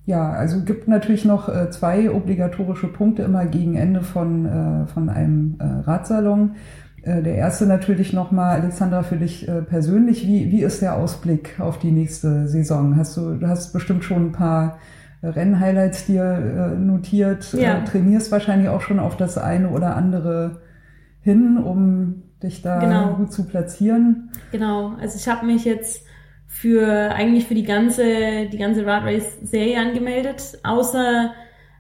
ja, also gibt natürlich noch äh, zwei obligatorische Punkte immer gegen Ende von, äh, von einem äh, Radsalon. Äh, der erste natürlich nochmal, Alexandra, für dich äh, persönlich. Wie, wie ist der Ausblick auf die nächste Saison? Hast du, du hast bestimmt schon ein paar Rennhighlights dir äh, notiert, ja. äh, trainierst wahrscheinlich auch schon auf das eine oder andere hin, um dich da genau. gut zu platzieren. Genau, also ich habe mich jetzt für eigentlich für die ganze die ganze Rad Race Serie angemeldet, außer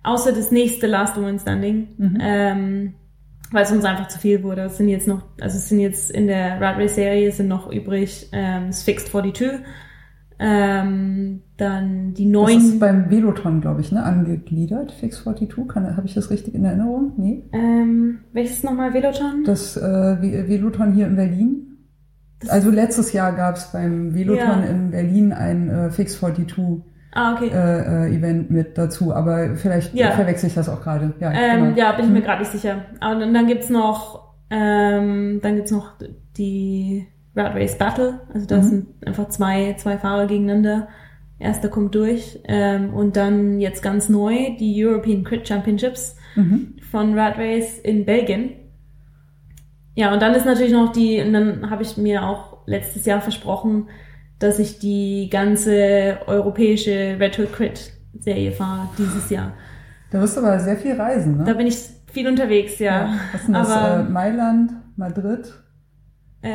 außer das nächste Last Woman Standing, mhm. ähm, weil es uns einfach zu viel wurde. Es sind jetzt noch, also es sind jetzt in der Rad Race Serie sind noch übrig ähm, das Fixed zweiundvierzig. Ähm, dann die neuen... Das ist beim Velothon, glaube ich, ne, angegliedert, Fixed zweiundvierzig. Habe ich das richtig in Erinnerung? Nee. Ähm, welches nochmal Velothon? Das äh, Velothon hier in Berlin. Das also letztes Jahr gab es beim Velothon ja. in Berlin ein äh, Fixed zweiundvierzig ah, okay. äh, äh, Event mit dazu. Aber vielleicht ja. verwechsel ich das auch gerade. Ja, ähm, genau. ja, bin ich mir gerade nicht sicher. Und dann, dann gibt's noch, ähm, dann gibt's noch die... Rad Race Battle, also da mhm. sind einfach zwei zwei Fahrer gegeneinander. Erster kommt durch ähm, und dann jetzt ganz neu die European Crit Championships mhm. von Rad Race in Belgien. Ja, und dann ist natürlich noch die, und dann habe ich mir auch letztes Jahr versprochen, dass ich die ganze europäische Red Hood Crit Serie fahre dieses Jahr. Da wirst du aber sehr viel reisen, ne? Da bin ich viel unterwegs, ja. ja was denn das? Aber, äh, Mailand, Madrid...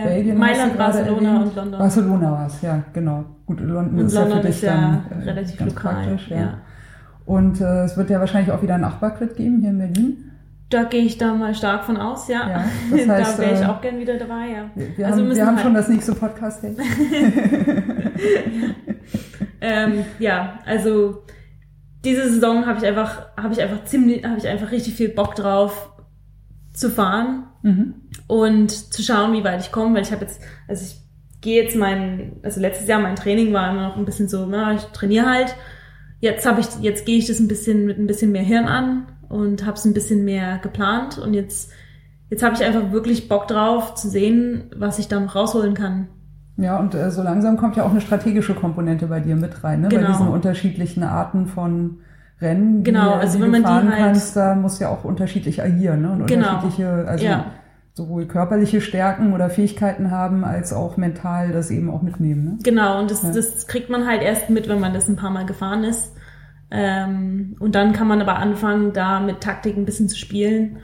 Belgien, Mailand, Barcelona erwähnt. Und London. Barcelona war es, ja, genau. Gut, London und ist London ja für dich ist ja dann relativ ganz lokal, praktisch. Ja. Ja. Und äh, es wird ja wahrscheinlich auch wieder einen Achtbar Crit geben hier in Berlin. Da gehe ich da mal stark von aus, ja. ja das heißt, da wäre ich auch gern wieder dabei, ja. Wir, wir also haben, wir haben halt schon das nächste Podcast. Hey. ähm, ja, also diese Saison habe ich einfach, habe ich einfach ziemlich, habe ich einfach richtig viel Bock drauf zu fahren mhm. und zu schauen, wie weit ich komme, weil ich habe jetzt, also ich gehe jetzt mein, also letztes Jahr mein Training war immer noch ein bisschen so, na, ich trainiere halt. Jetzt habe ich, jetzt gehe ich das ein bisschen mit ein bisschen mehr Hirn an. Und habe es ein bisschen mehr geplant. Und jetzt jetzt habe ich einfach wirklich Bock drauf, zu sehen, was ich da noch rausholen kann. Ja, und äh, so langsam kommt ja auch eine strategische Komponente bei dir mit rein, ne? Genau. Bei diesen unterschiedlichen Arten von Rennen, genau, die, also die wenn du man fahren die halt kannst, da musst du ja auch unterschiedlich agieren, ne? Und genau. unterschiedliche, also ja. sowohl körperliche Stärken oder Fähigkeiten haben, als auch mental das eben auch mitnehmen. Ne? Genau, und das, ja. das kriegt man halt erst mit, wenn man das ein paar Mal gefahren ist. Ähm, und dann kann man aber anfangen, da mit Taktik ein bisschen zu spielen.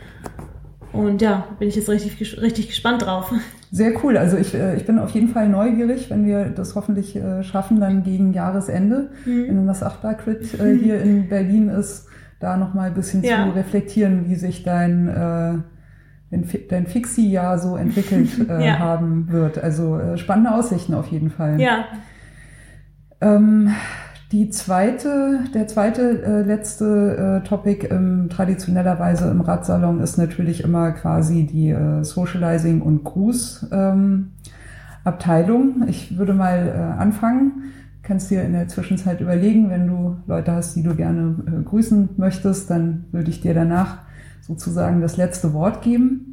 Und ja, bin ich jetzt richtig, richtig gespannt drauf. Sehr cool. Also ich, äh, ich bin auf jeden Fall neugierig, wenn wir das hoffentlich äh, schaffen, dann gegen Jahresende, mhm. wenn das Achtbar Crit äh, hier in Berlin ist, da nochmal ein bisschen ja. zu reflektieren, wie sich dein, äh, dein, dein Fixie-Jahr so entwickelt äh, ja. haben wird. Also äh, spannende Aussichten auf jeden Fall. Ja. Ähm, Die zweite, der zweite äh, letzte äh, Topic ähm, traditionellerweise im Radsalon ist natürlich immer quasi die äh, Socializing- und Grußabteilung. Ähm, ich würde mal äh, anfangen. Kannst dir in der Zwischenzeit überlegen, wenn du Leute hast, die du gerne äh, grüßen möchtest, dann würde ich dir danach sozusagen das letzte Wort geben.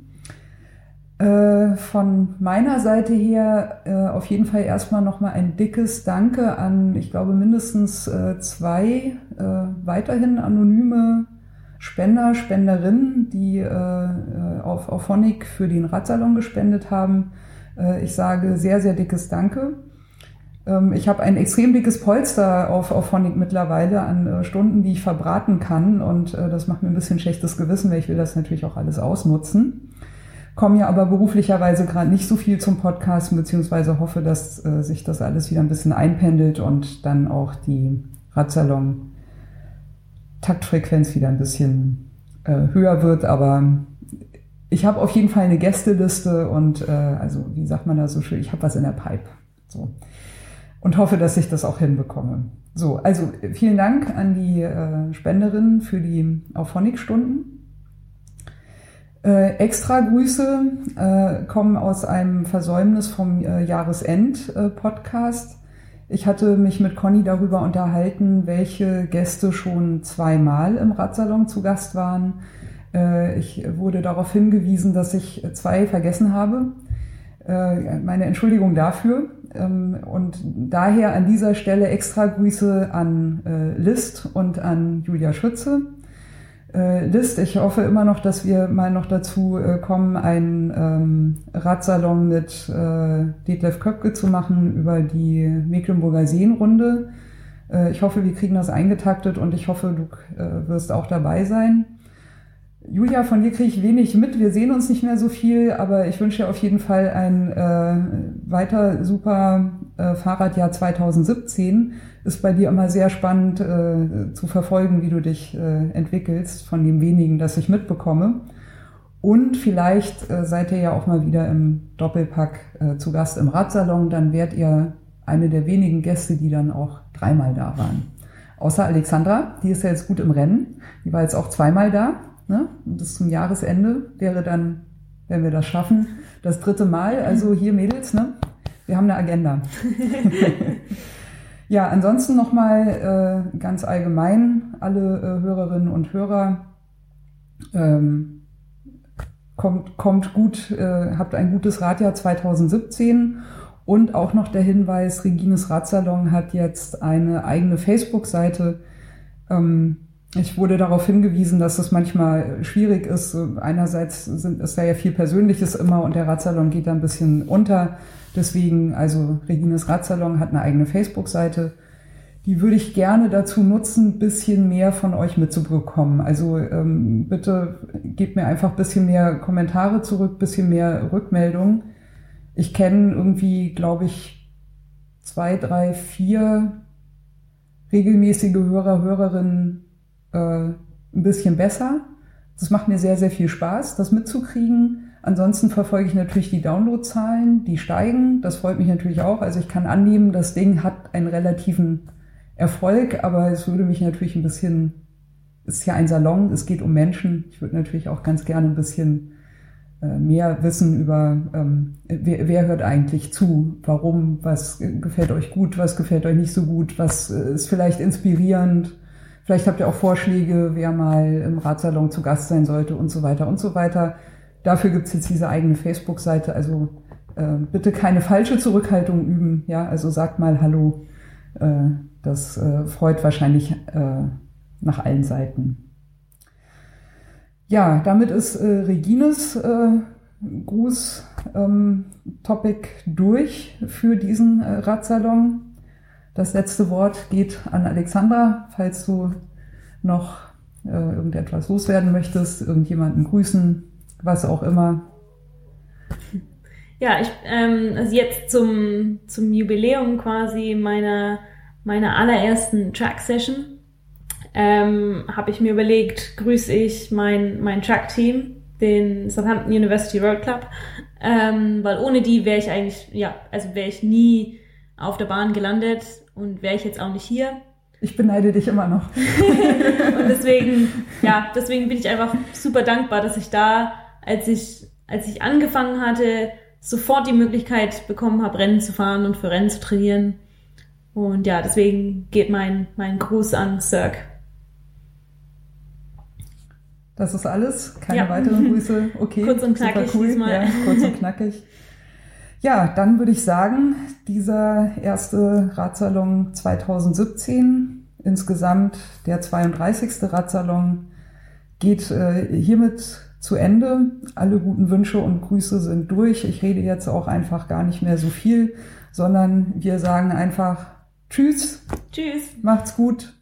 Von meiner Seite her äh, auf jeden Fall erstmal nochmal ein dickes Danke an, ich glaube, mindestens äh, zwei äh, weiterhin anonyme Spender, Spenderinnen, die äh, auf Auphonic für den Radsalon gespendet haben. Äh, ich sage sehr, sehr dickes Danke. Ähm, ich habe ein extrem dickes Polster auf Auphonic mittlerweile an äh, Stunden, die ich verbraten kann, und äh, das macht mir ein bisschen schlechtes Gewissen, weil ich will das natürlich auch alles ausnutzen. Komme ja aber beruflicherweise gerade nicht so viel zum Podcasten, beziehungsweise hoffe, dass äh, sich das alles wieder ein bisschen einpendelt und dann auch die Radsalon-Taktfrequenz wieder ein bisschen äh, höher wird. Aber ich habe auf jeden Fall eine Gästeliste und, äh, also wie sagt man da so schön, ich habe was in der Pipe. So. Und hoffe, dass ich das auch hinbekomme. So, also vielen Dank an die äh, Spenderinnen für die Auphonic-Stunden. Äh, extra Grüße äh, kommen aus einem Versäumnis vom äh, Jahresend-Podcast. Äh, ich hatte mich mit Conny darüber unterhalten, welche Gäste schon zweimal im Radsalon zu Gast waren. Äh, ich wurde darauf hingewiesen, dass ich zwei vergessen habe. Äh, meine Entschuldigung dafür. Ähm, und daher an dieser Stelle extra Grüße an äh, List und an Julia Schütze. List. Ich hoffe immer noch, dass wir mal noch dazu kommen, einen ähm, Radsalon mit äh, Detlef Köpke zu machen über die Mecklenburger Seenrunde. Äh, ich hoffe, wir kriegen das eingetaktet und ich hoffe, du äh, wirst auch dabei sein. Julia, von dir kriege ich wenig mit. Wir sehen uns nicht mehr so viel, aber ich wünsche dir auf jeden Fall ein äh, weiter super äh, Fahrradjahr zwanzig siebzehn. Ist bei dir immer sehr spannend äh, zu verfolgen, wie du dich äh, entwickelst, von dem wenigen, das ich mitbekomme. Und vielleicht äh, seid ihr ja auch mal wieder im Doppelpack äh, zu Gast im Radsalon. Dann wärt ihr eine der wenigen Gäste, die dann auch dreimal da waren. Außer Alexandra, die ist ja jetzt gut im Rennen. Die war jetzt auch zweimal da. Ne? Bis zum Jahresende wäre dann, wenn wir das schaffen, das dritte Mal. Also hier Mädels, ne? Wir haben eine Agenda. Ja, ansonsten nochmal äh, ganz allgemein alle äh, Hörerinnen und Hörer, ähm, kommt, kommt gut, äh, habt ein gutes Radjahr zwanzig siebzehn und auch noch der Hinweis, Regines Radsalon hat jetzt eine eigene Facebook-Seite. Ähm, ich wurde darauf hingewiesen, dass es manchmal schwierig ist. Einerseits sind, ist da ja viel Persönliches immer und der Radsalon geht da ein bisschen unter. Deswegen, also Regines Radsalon hat eine eigene Facebook-Seite. Die würde ich gerne dazu nutzen, ein bisschen mehr von euch mitzubekommen. Also ähm, bitte gebt mir einfach ein bisschen mehr Kommentare zurück, ein bisschen mehr Rückmeldungen. Ich kenne irgendwie, glaube ich, zwei, drei, vier regelmäßige Hörer, Hörerinnen, äh, ein bisschen besser. Das macht mir sehr, sehr viel Spaß, das mitzukriegen. Ansonsten verfolge ich natürlich die Downloadzahlen, die steigen. Das freut mich natürlich auch. Also ich kann annehmen, das Ding hat einen relativen Erfolg, aber es würde mich natürlich ein bisschen, es ist ja ein Salon, es geht um Menschen. Ich würde natürlich auch ganz gerne ein bisschen mehr wissen über, ähm, wer, wer hört eigentlich zu, warum, was gefällt euch gut, was gefällt euch nicht so gut, was ist vielleicht inspirierend. Vielleicht habt ihr auch Vorschläge, wer mal im Radsalon zu Gast sein sollte und so weiter und so weiter. Dafür gibt's jetzt diese eigene Facebook-Seite, also äh, bitte keine falsche Zurückhaltung üben. Ja, also sagt mal Hallo, äh, das äh, freut wahrscheinlich äh, nach allen Seiten. Ja, damit ist äh, Regines äh, Gruß-Topic ähm, durch für diesen äh, Radsalon. Das letzte Wort geht an Alexandra, falls du noch äh, irgendetwas loswerden möchtest, irgendjemanden grüßen, was auch immer. Ja, ich, ähm, also jetzt zum, zum Jubiläum quasi meiner, meiner allerersten Track-Session ähm, habe ich mir überlegt, grüße ich mein, mein Track-Team, den Southampton University World Club, ähm, weil ohne die wäre ich eigentlich, ja, also wäre ich nie auf der Bahn gelandet und wäre ich jetzt auch nicht hier. Ich beneide dich immer noch. Und deswegen, ja, deswegen bin ich einfach super dankbar, dass ich da, als ich, als ich angefangen hatte, sofort die Möglichkeit bekommen habe, Rennen zu fahren und für Rennen zu trainieren. Und ja, deswegen geht mein, mein Gruß an Zirk. Das ist alles? Keine ja. weiteren Grüße? Okay. Kurz und knackig cool. diesmal. Ja, kurz und knackig. Ja, dann würde ich sagen, dieser erste Radsalon zwanzig siebzehn, insgesamt der zweiunddreißigste Radsalon, geht äh, hiermit zu Ende. Alle guten Wünsche und Grüße sind durch. Ich rede jetzt auch einfach gar nicht mehr so viel, sondern wir sagen einfach Tschüss. Tschüss. Macht's gut.